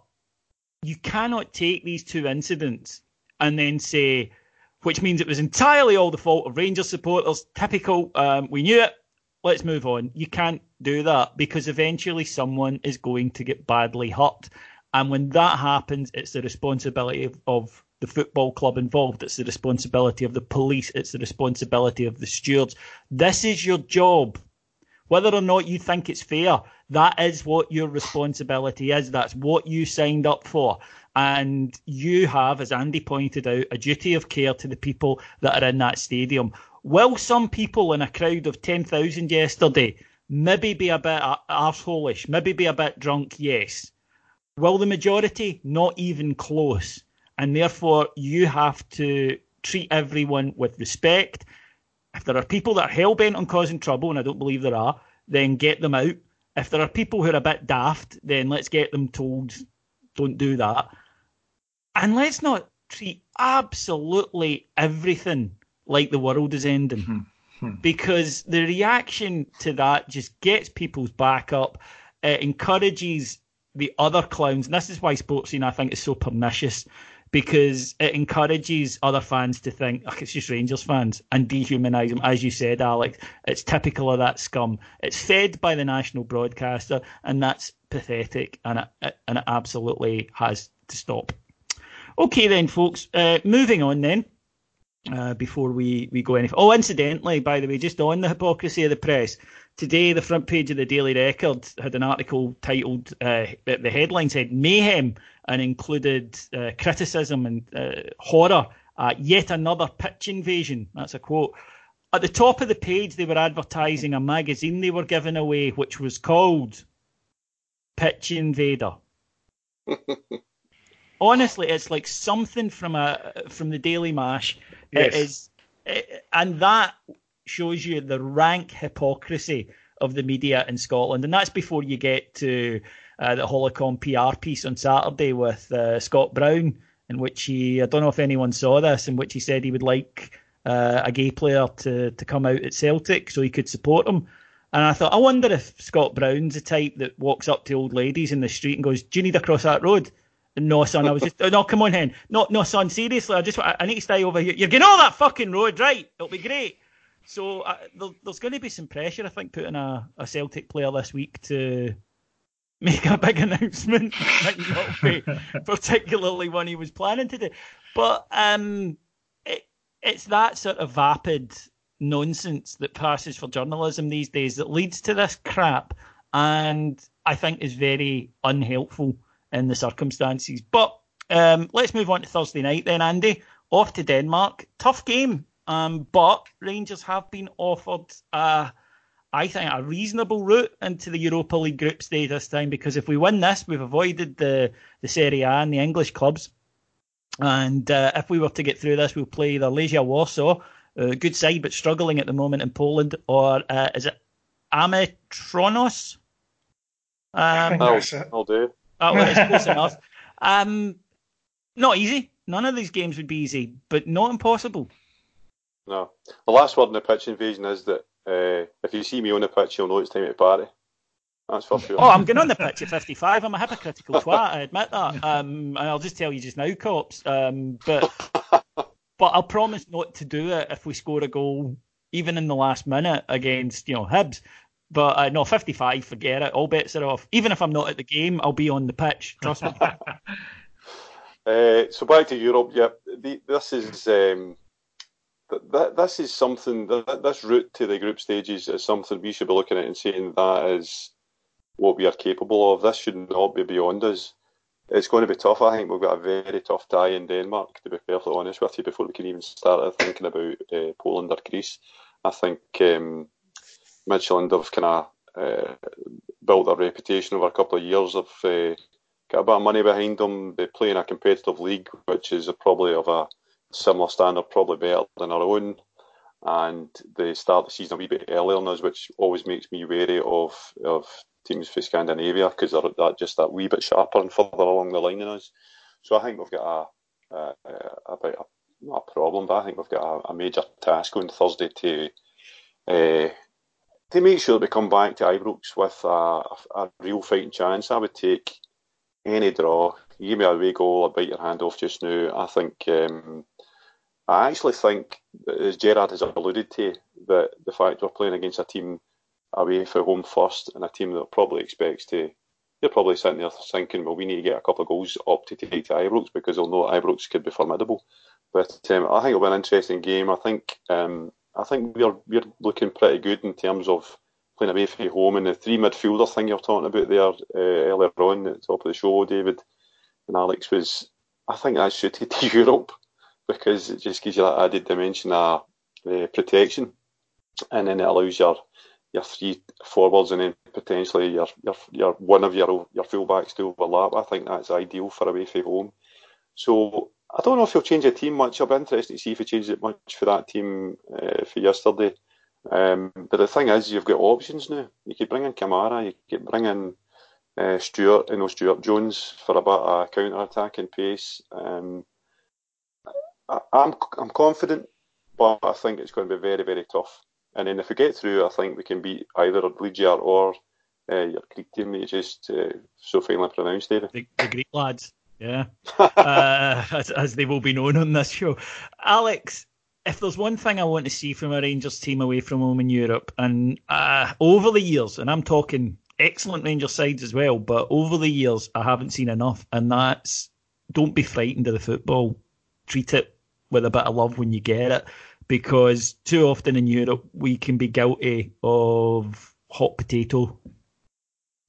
you cannot take these two incidents and then say, which means it was entirely all the fault of Rangers supporters, typical, um, we knew it, let's move on. You can't do that, because eventually someone is going to get badly hurt. And when that happens, it's the responsibility of, of the football club involved. It's the responsibility of the police. It's the responsibility of the stewards. This is your job. Whether or not you think it's fair, that is what your responsibility is. That's what you signed up for. And you have, as Andy pointed out, a duty of care to the people that are in that stadium. Will some people in a crowd of ten thousand yesterday maybe be a bit arsehole-ish, maybe be a bit drunk? Yes. Will the majority? Not even close. And therefore, you have to treat everyone with respect. If there are people that are hell-bent on causing trouble, and I don't believe there are, then get them out. If there are people who are a bit daft, then let's get them told, don't do that. And let's not treat absolutely everything like the world is ending. Mm-hmm. Mm-hmm. Because the reaction to that just gets people's back up. It encourages the other clowns. And this is why sports scene, I think, is so pernicious. Because it encourages other fans to think, oh, it's just Rangers fans, and dehumanise them. As you said, Alex, it's typical of that scum. It's fed by the national broadcaster, and that's pathetic, and it, and it absolutely has to stop. Okay then, folks, uh, moving on then, uh, before we, we go any... Oh, incidentally, by the way, just on the hypocrisy of the press, today the front page of the Daily Record had an article titled, uh, the headline said, Mayhem, and included uh, criticism and uh, horror at yet another pitch invasion. That's a quote. At the top of the page, they were advertising a magazine they were giving away, which was called Pitch Invader. honestly, it's like something from a from the Daily Mash. Yes. It is, it, and that shows you the rank hypocrisy of the media in Scotland, and that's before you get to uh, the Holocom P R piece on Saturday with uh, Scott Brown, in which he, I don't know if anyone saw this, in which he said he would like uh, a gay player to, to come out at Celtic so he could support him. And I thought, I wonder if Scott Brown's the type that walks up to old ladies in the street and goes, do you need to cross that road? And no, son, I was just, oh, no, come on, hen. No, no, son, seriously, I just, I need to stay over here. You're getting all that fucking road, right? It'll be great. So uh, there, there's going to be some pressure, I think, putting a, a Celtic player this week to make a big announcement. Might not be particularly one he was planning to do. But um, it, it's that sort of vapid nonsense that passes for journalism these days that leads to this crap, and I think is very unhelpful in the circumstances. But um, let's move on to Thursday night then, Andy. Off to Denmark. Tough game. Um, but Rangers have been offered, uh, I think, a reasonable route into the Europa League group stage this time, because if we win this, we've avoided the, the Serie A and the English clubs. And uh, if we were to get through this, we'll play either Legia Warsaw, a uh, good side but struggling at the moment in Poland, or uh, is it Ametronos? Um, I'll, I'll do. Oh, well, it's close enough. Um, not easy. None of these games would be easy, but not impossible. No. The last word in the pitch invasion is that uh, if you see me on the pitch, you'll know it's time to party. That's for sure. Oh, I'm going on the pitch at fifty-five. I'm a hypocritical twat, I admit that. Um, and I'll just tell you just now, cops. Um, but but I'll promise not to do it if we score a goal, even in the last minute against, you know, Hibs. But uh, no, fifty-five, forget it. All bets are off. Even if I'm not at the game, I'll be on the pitch. Trust me. uh, so back to Europe. Yeah, the, this is... Um, That, this is something, that, this route to the group stages is something we should be looking at and saying that is what we are capable of. This should not be beyond us. It's going to be tough. I think we've got a very tough tie in Denmark, to be perfectly honest with you, before we can even start thinking about uh, Poland or Greece. I think um, Michelin have kind of uh, built a reputation over a couple of years of uh, got a bit of money behind them. They play in a competitive league, which is probably of a similar standard, probably better than our own, and they start the season a wee bit earlier on us, which always makes me wary of of teams from Scandinavia, because they're that just that wee bit sharper and further along the line than us. So I think we've got a, a, a, a, not a problem, but I think we've got a, a major task on Thursday to uh, to make sure that we come back to Ibrox with a, a, a real fighting chance. I would take any draw. You give me a away goal, I bite your hand off just now. I think. Um, I actually think, as Gerrard has alluded to, that the fact we're playing against a team away for home first, and a team that probably expects to, they're probably sitting there thinking, well, we need to get a couple of goals up to take to Ibrox, because they'll know Ibrox could be formidable. But um, I think it'll be an interesting game. I think um, I think we're we're looking pretty good in terms of playing away for home, and the three midfielder thing you're talking about there uh, earlier on at the top of the show, David and Alex, was, I think that's suited to Europe, because it just gives you that added dimension of uh, protection, and then it allows your your three forwards and then potentially your your, your one of your your fullbacks to overlap. I think that's ideal for away from home. So I don't know if he'll change the team much. I'll be interested to see if he changes it much for that team uh, for yesterday. Um, but the thing is, you've got options now. You could bring in Kamara, you could bring in uh, Stuart, you know, Stuart Jones for a bit of counter attack and pace. Um, I'm I'm confident, but I think it's going to be very, very tough. And then if we get through, I think we can beat either Legia or uh, your Greek team that you just uh, so finely pronounced, David. The, the Greek lads, yeah. uh, as, as they will be known on this show. Alex, if there's one thing I want to see from a Rangers team away from home in Europe, and uh, over the years, and I'm talking excellent Rangers sides as well, but over the years I haven't seen enough, and that's don't be frightened of the football. Treat it with a bit of love when you get it, because too often in Europe we can be guilty of hot potato.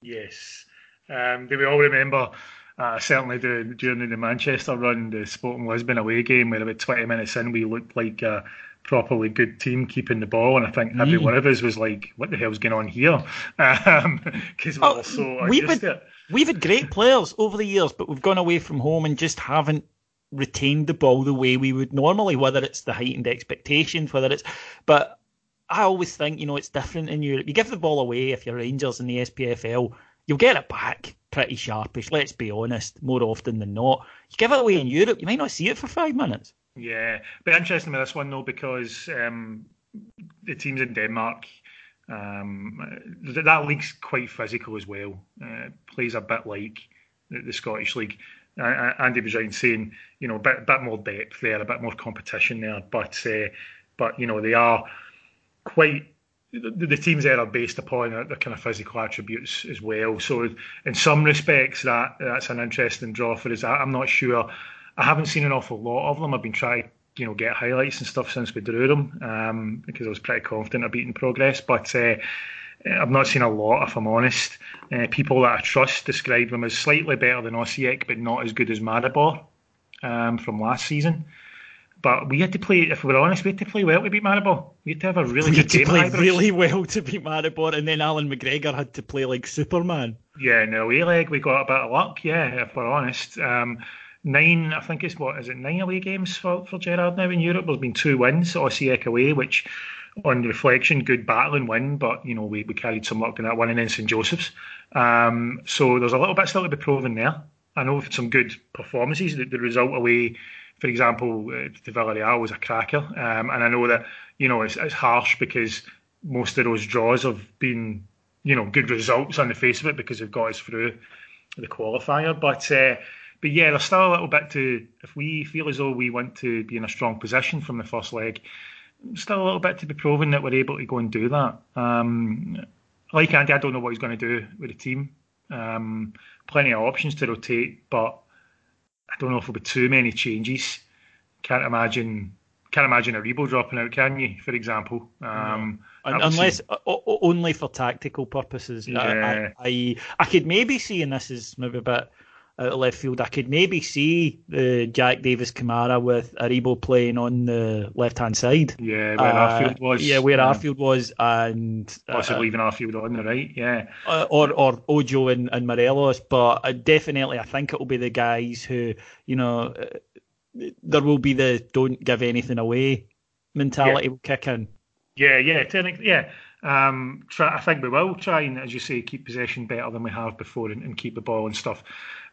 Yes. Um, do we all remember, uh, certainly during, during the Manchester run, the Sporting Lisbon away game, where about twenty minutes in we looked like a properly good team keeping the ball, and I think every mm. one of us was like, what the hell's going on here? Because um, we oh, were so we would, We've had great players over the years, but we've gone away from home and just haven't retained the ball the way we would normally, whether it's the heightened expectations, whether it's... But I always think, you know, it's different in Europe. You give the ball away if you're Rangers in the S P F L, you'll get it back pretty sharpish, let's be honest, more often than not. You give it away in Europe, you might not see it for five minutes. Yeah, but interesting with this one, though, because um, the teams in Denmark... Um, that league's quite physical as well. Uh, plays a bit like the, the Scottish League. Uh, Andy was right saying, you know, a bit, bit more depth there, a bit more competition there. But, uh, but you know, they are quite. The, the teams there are based upon their, their kind of physical attributes as well. So, in some respects, that that's an interesting draw for us. I, I'm not sure. I haven't seen an awful lot of them. I've been trying. You know, get highlights and stuff since we drew them um, because I was pretty confident of beating Progress, but uh, I've not seen a lot, if I'm honest. Uh, people that I trust describe them as slightly better than Osijek, but not as good as Maribor um, from last season. But we had to play, if we're honest, we had to play well to beat Maribor. We had to have a really we good game. We had to play really well to beat Maribor, and then Alan McGregor had to play like Superman. Yeah, no, A-leg, we got a bit of luck, yeah, if we're honest. Um, Nine, I think it's what is it? Nine away games for, for Gerrard now in Europe. There's been two wins, Osijek away, which on reflection, good battling win, but you know we, we carried some luck in that one, and then St Joseph's. Um, so there's a little bit still to be proven there. I know some good performances. The, the result away, for example, uh, to Villarreal was a cracker, um, and I know that you know it's, it's harsh because most of those draws have been you know good results on the face of it because they've got us through the qualifier, but. Uh, But yeah, there's still a little bit to, if we feel as though we want to be in a strong position from the first leg, still a little bit to be proven that we're able to go and do that. Um, like Andy, I don't know what he's going to do with the team. Um, plenty of options to rotate, but I don't know if there'll be too many changes. Can't imagine can't imagine Aribo dropping out, can you, for example? Um, no. Unless, seem... o- only for tactical purposes. Yeah. I, I, I could maybe see, and this is maybe a bit... out of left field, I could maybe see the uh, Jack Davis Kamara with Aribo playing on the left-hand side. Yeah, where uh, Arfield was. Yeah, where um, Arfield was. And also uh, leaving Arfield on the right, yeah. Uh, or or Ojo and, and Morelos, but uh, definitely I think it'll be the guys who, you know, uh, there will be the don't give anything away mentality yeah. will kick in. Yeah, yeah, technically, yeah. Um, try, I think we will try and, as you say, keep possession better than we have before and, and keep the ball and stuff.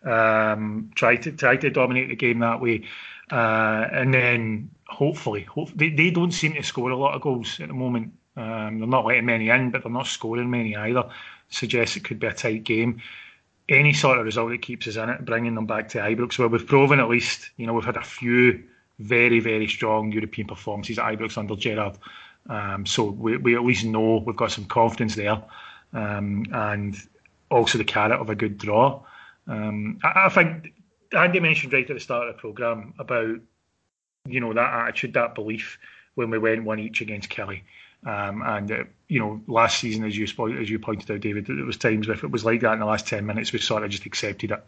Um, try to try to dominate the game that way, uh, and then hopefully, hope, they they don't seem to score a lot of goals at the moment. Um, they're not letting many in, but they're not scoring many either. Suggests it could be a tight game. Any sort of result that keeps us in it, bringing them back to Ibrox, well, we've proven at least. You know, we've had a few very very strong European performances at Ibrox under Gerrard. Um, so we, we at least know we've got some confidence there, um, and also the carrot of a good draw. Um, I, I think Andy mentioned right at the start of the programme about you know that attitude, that belief when we went one each against Kelly, um, and uh, you know last season, as you as you pointed out, David, there was times if it was like that in the last ten minutes, we sort of just accepted it,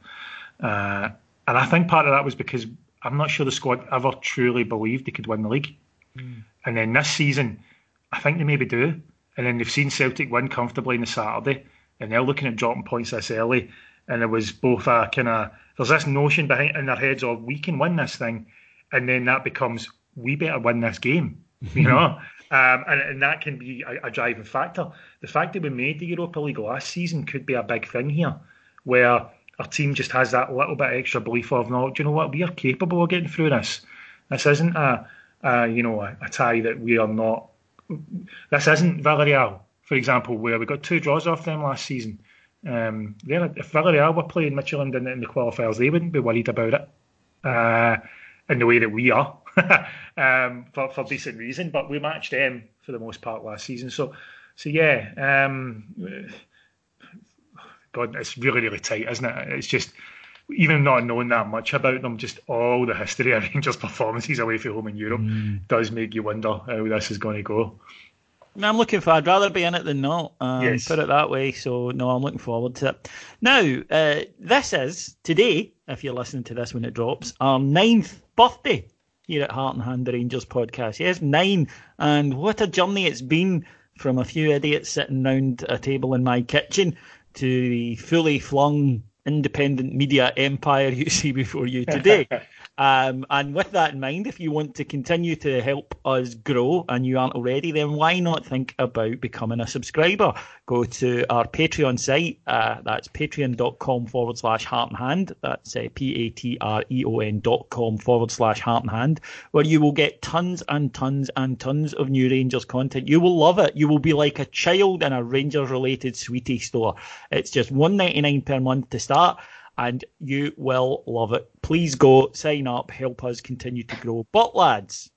uh, and I think part of that was because I'm not sure the squad ever truly believed they could win the league. Mm. And then this season, I think they maybe do. And then they've seen Celtic win comfortably on the Saturday, and they're looking at dropping points this early. And there was both a kind of there's this notion behind in their heads of we can win this thing, and then that becomes we better win this game, you know. um, and, and that can be a, a driving factor. The fact that we made the Europa League last season could be a big thing here, where our team just has that little bit extra belief of no, do you know what, we are capable of getting through this. This isn't a Uh, you know, a, a tie that we are not. This isn't Villarreal, for example, where we got two draws off them last season. Um, if Villarreal were playing Michelin in, in the qualifiers, they wouldn't be worried about it uh, in the way that we are, um, for, for decent reason. But we matched them for the most part last season. So, so yeah, um, God, it's really, really tight, isn't it? It's just. Even not knowing that much about them, just all the history of Rangers' performances away from home in Europe mm. does make you wonder how this is going to go. I'm looking for, I'd rather be in it than not, um, yes. Put it that way. So, no, I'm looking forward to it. Now, uh, this is, today, if you're listening to this when it drops, our ninth birthday here at Heart and Hand, the Rangers podcast. Yes, nine. And what a journey it's been from a few idiots sitting round a table in my kitchen to the fully flung independent media empire you see before you today. Um, and with that in mind, if you want to continue to help us grow and you aren't already, then why not think about becoming a subscriber? Go to our Patreon site. Uh, that's patreon.com forward slash heart and hand. That's uh, P-A-T-R-E-O-N dot com forward slash heart and hand, where you will get tons and tons and tons of new Rangers content. You will love it. You will be like a child in a Rangers-related sweetie store. It's just one dollar ninety-nine per month to start. And you will love it. Please go, sign up, help us continue to grow. But lads,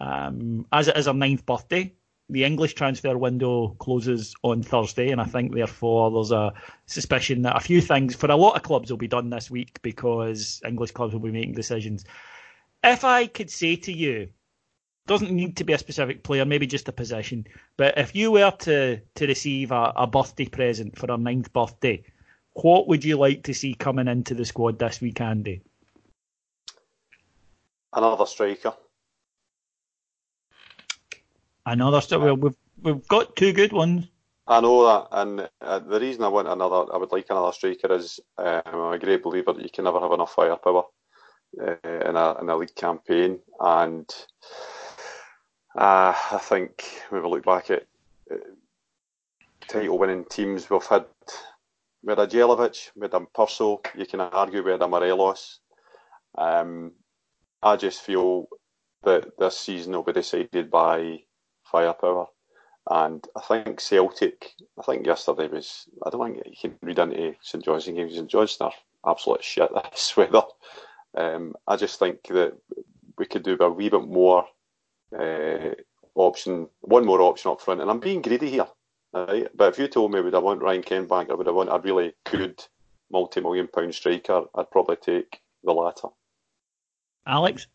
um, as it is our ninth birthday, the English transfer window closes on Thursday. And I think, therefore, there's a suspicion that a few things for a lot of clubs will be done this week because English clubs will be making decisions. If I could say to you, doesn't need to be a specific player, maybe just a position, but if you were to, to receive a, a birthday present for our ninth birthday, what would you like to see coming into the squad this week, Andy? Another striker. Another striker. Well, we've we've got two good ones. I know that, and uh, the reason I want another, I would like another striker is um, I'm a great believer that you can never have enough firepower uh, in a in a league campaign, and uh, I think when we look back at uh, title-winning teams, we've had. We had a Jelic, we had a Purcell, you can argue we had a Morelos. Um, I just feel that this season will be decided by firepower. And I think Celtic, I think yesterday was, I don't think you can read into St Johnstone games. St Johnstone are absolute shit this weather. Um, I just think that we could do a wee bit more uh, option, one more option up front. And I'm being greedy here. Right. But if you told me would I want Ryan Kent back, or would I want a really good multi-million pound striker, I'd probably take the latter. Alex?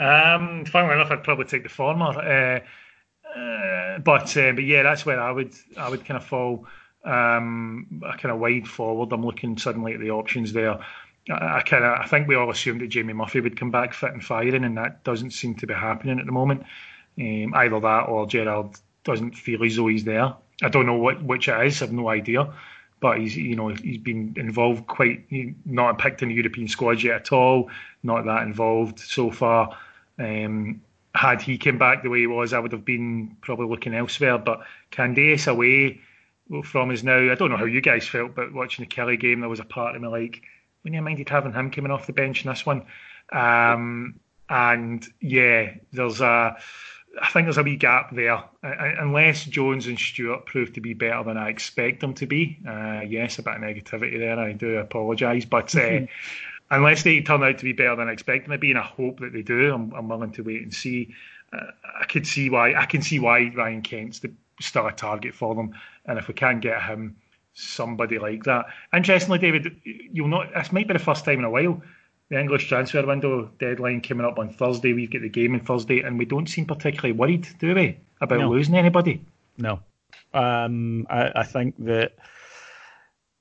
Um, funnily enough, I'd probably take the former. Uh, uh, but uh, but yeah, that's where I would I would kind of fall um, a kind of wide forward. I'm looking suddenly at the options there. I, I kind of I think we all assumed that Jamie Murphy would come back fit and firing, and that doesn't seem to be happening at the moment. Um, either that or Gerrard doesn't feel as though he's there. I don't know what which it is. I've no idea, but he's you know he's been involved quite not picked in the European squad yet at all. Not that involved so far. Um, had he come back the way he was, I would have been probably looking elsewhere. But Candace away from us now. I don't know how you guys felt, but watching the Kelly game, there was a part of me like, wouldn't you minded having him coming off the bench in this one? Um, and yeah, there's a. I think there's a wee gap there. Unless Jones and Stewart prove to be better than I expect them to be. Uh, yes, a bit of negativity there. I do apologise. But uh, unless they turn out to be better than I expect them to be, and I hope that they do, I'm, I'm willing to wait and see. Uh, I could see why. I can see why Ryan Kent's the star target for them. And if we can get him, somebody like that. Interestingly, David, you'll not. This might be the first time in a while. The English transfer window deadline coming up on Thursday. We've got the game on Thursday, and we don't seem particularly worried, do we, about no. losing anybody? No. Um, I, I think that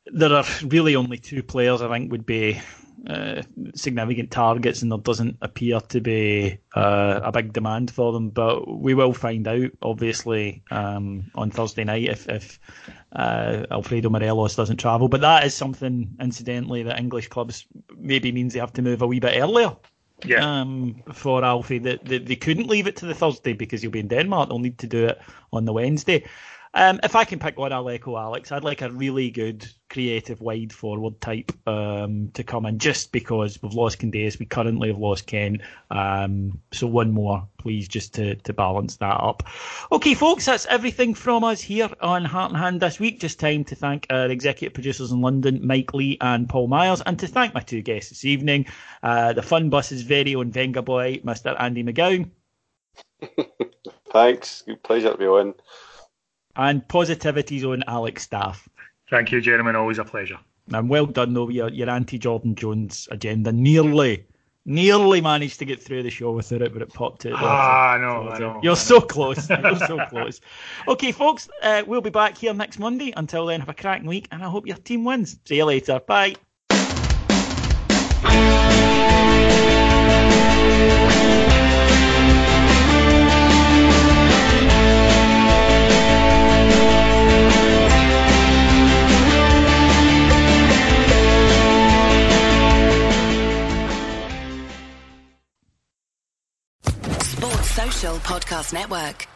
there are really only two players I think would be uh, significant targets, and there doesn't appear to be uh, a big demand for them. But we will find out, obviously, um, on Thursday night if, if uh, Alfredo Morelos doesn't travel. But that is something, incidentally, that English clubs maybe means they have to move a wee bit earlier. Yeah. Um, for Alfie, that they, they, they couldn't leave it to the Thursday because he'll be in Denmark. They'll need to do it on the Wednesday. Um, if I can pick one, I'll echo Alex. I'd like a really good, creative, wide forward type um, to come in, just because we've lost Candace, we currently have lost Ken. Um, so one more, please, just to, to balance that up. Okay, folks, that's everything from us here on Heart and Hand this week. Just time to thank our executive producers in London, Mike Lee and Paul Myers, and to thank my two guests this evening, uh, the Fun Bus's very own Venga boy, Mister Andy McGowan. Thanks, good pleasure to be on. And positivity's on Alex Staff. Thank you, gentlemen. Always a pleasure. And well done, though. Your, your anti-Jordan Jones agenda nearly, nearly managed to get through the show without it, but it popped out. Ah, no, I know. You're so close. You're so close. Okay, folks, uh, we'll be back here next Monday. Until then, have a cracking week, and I hope your team wins. See you later. Bye. Podcast Network.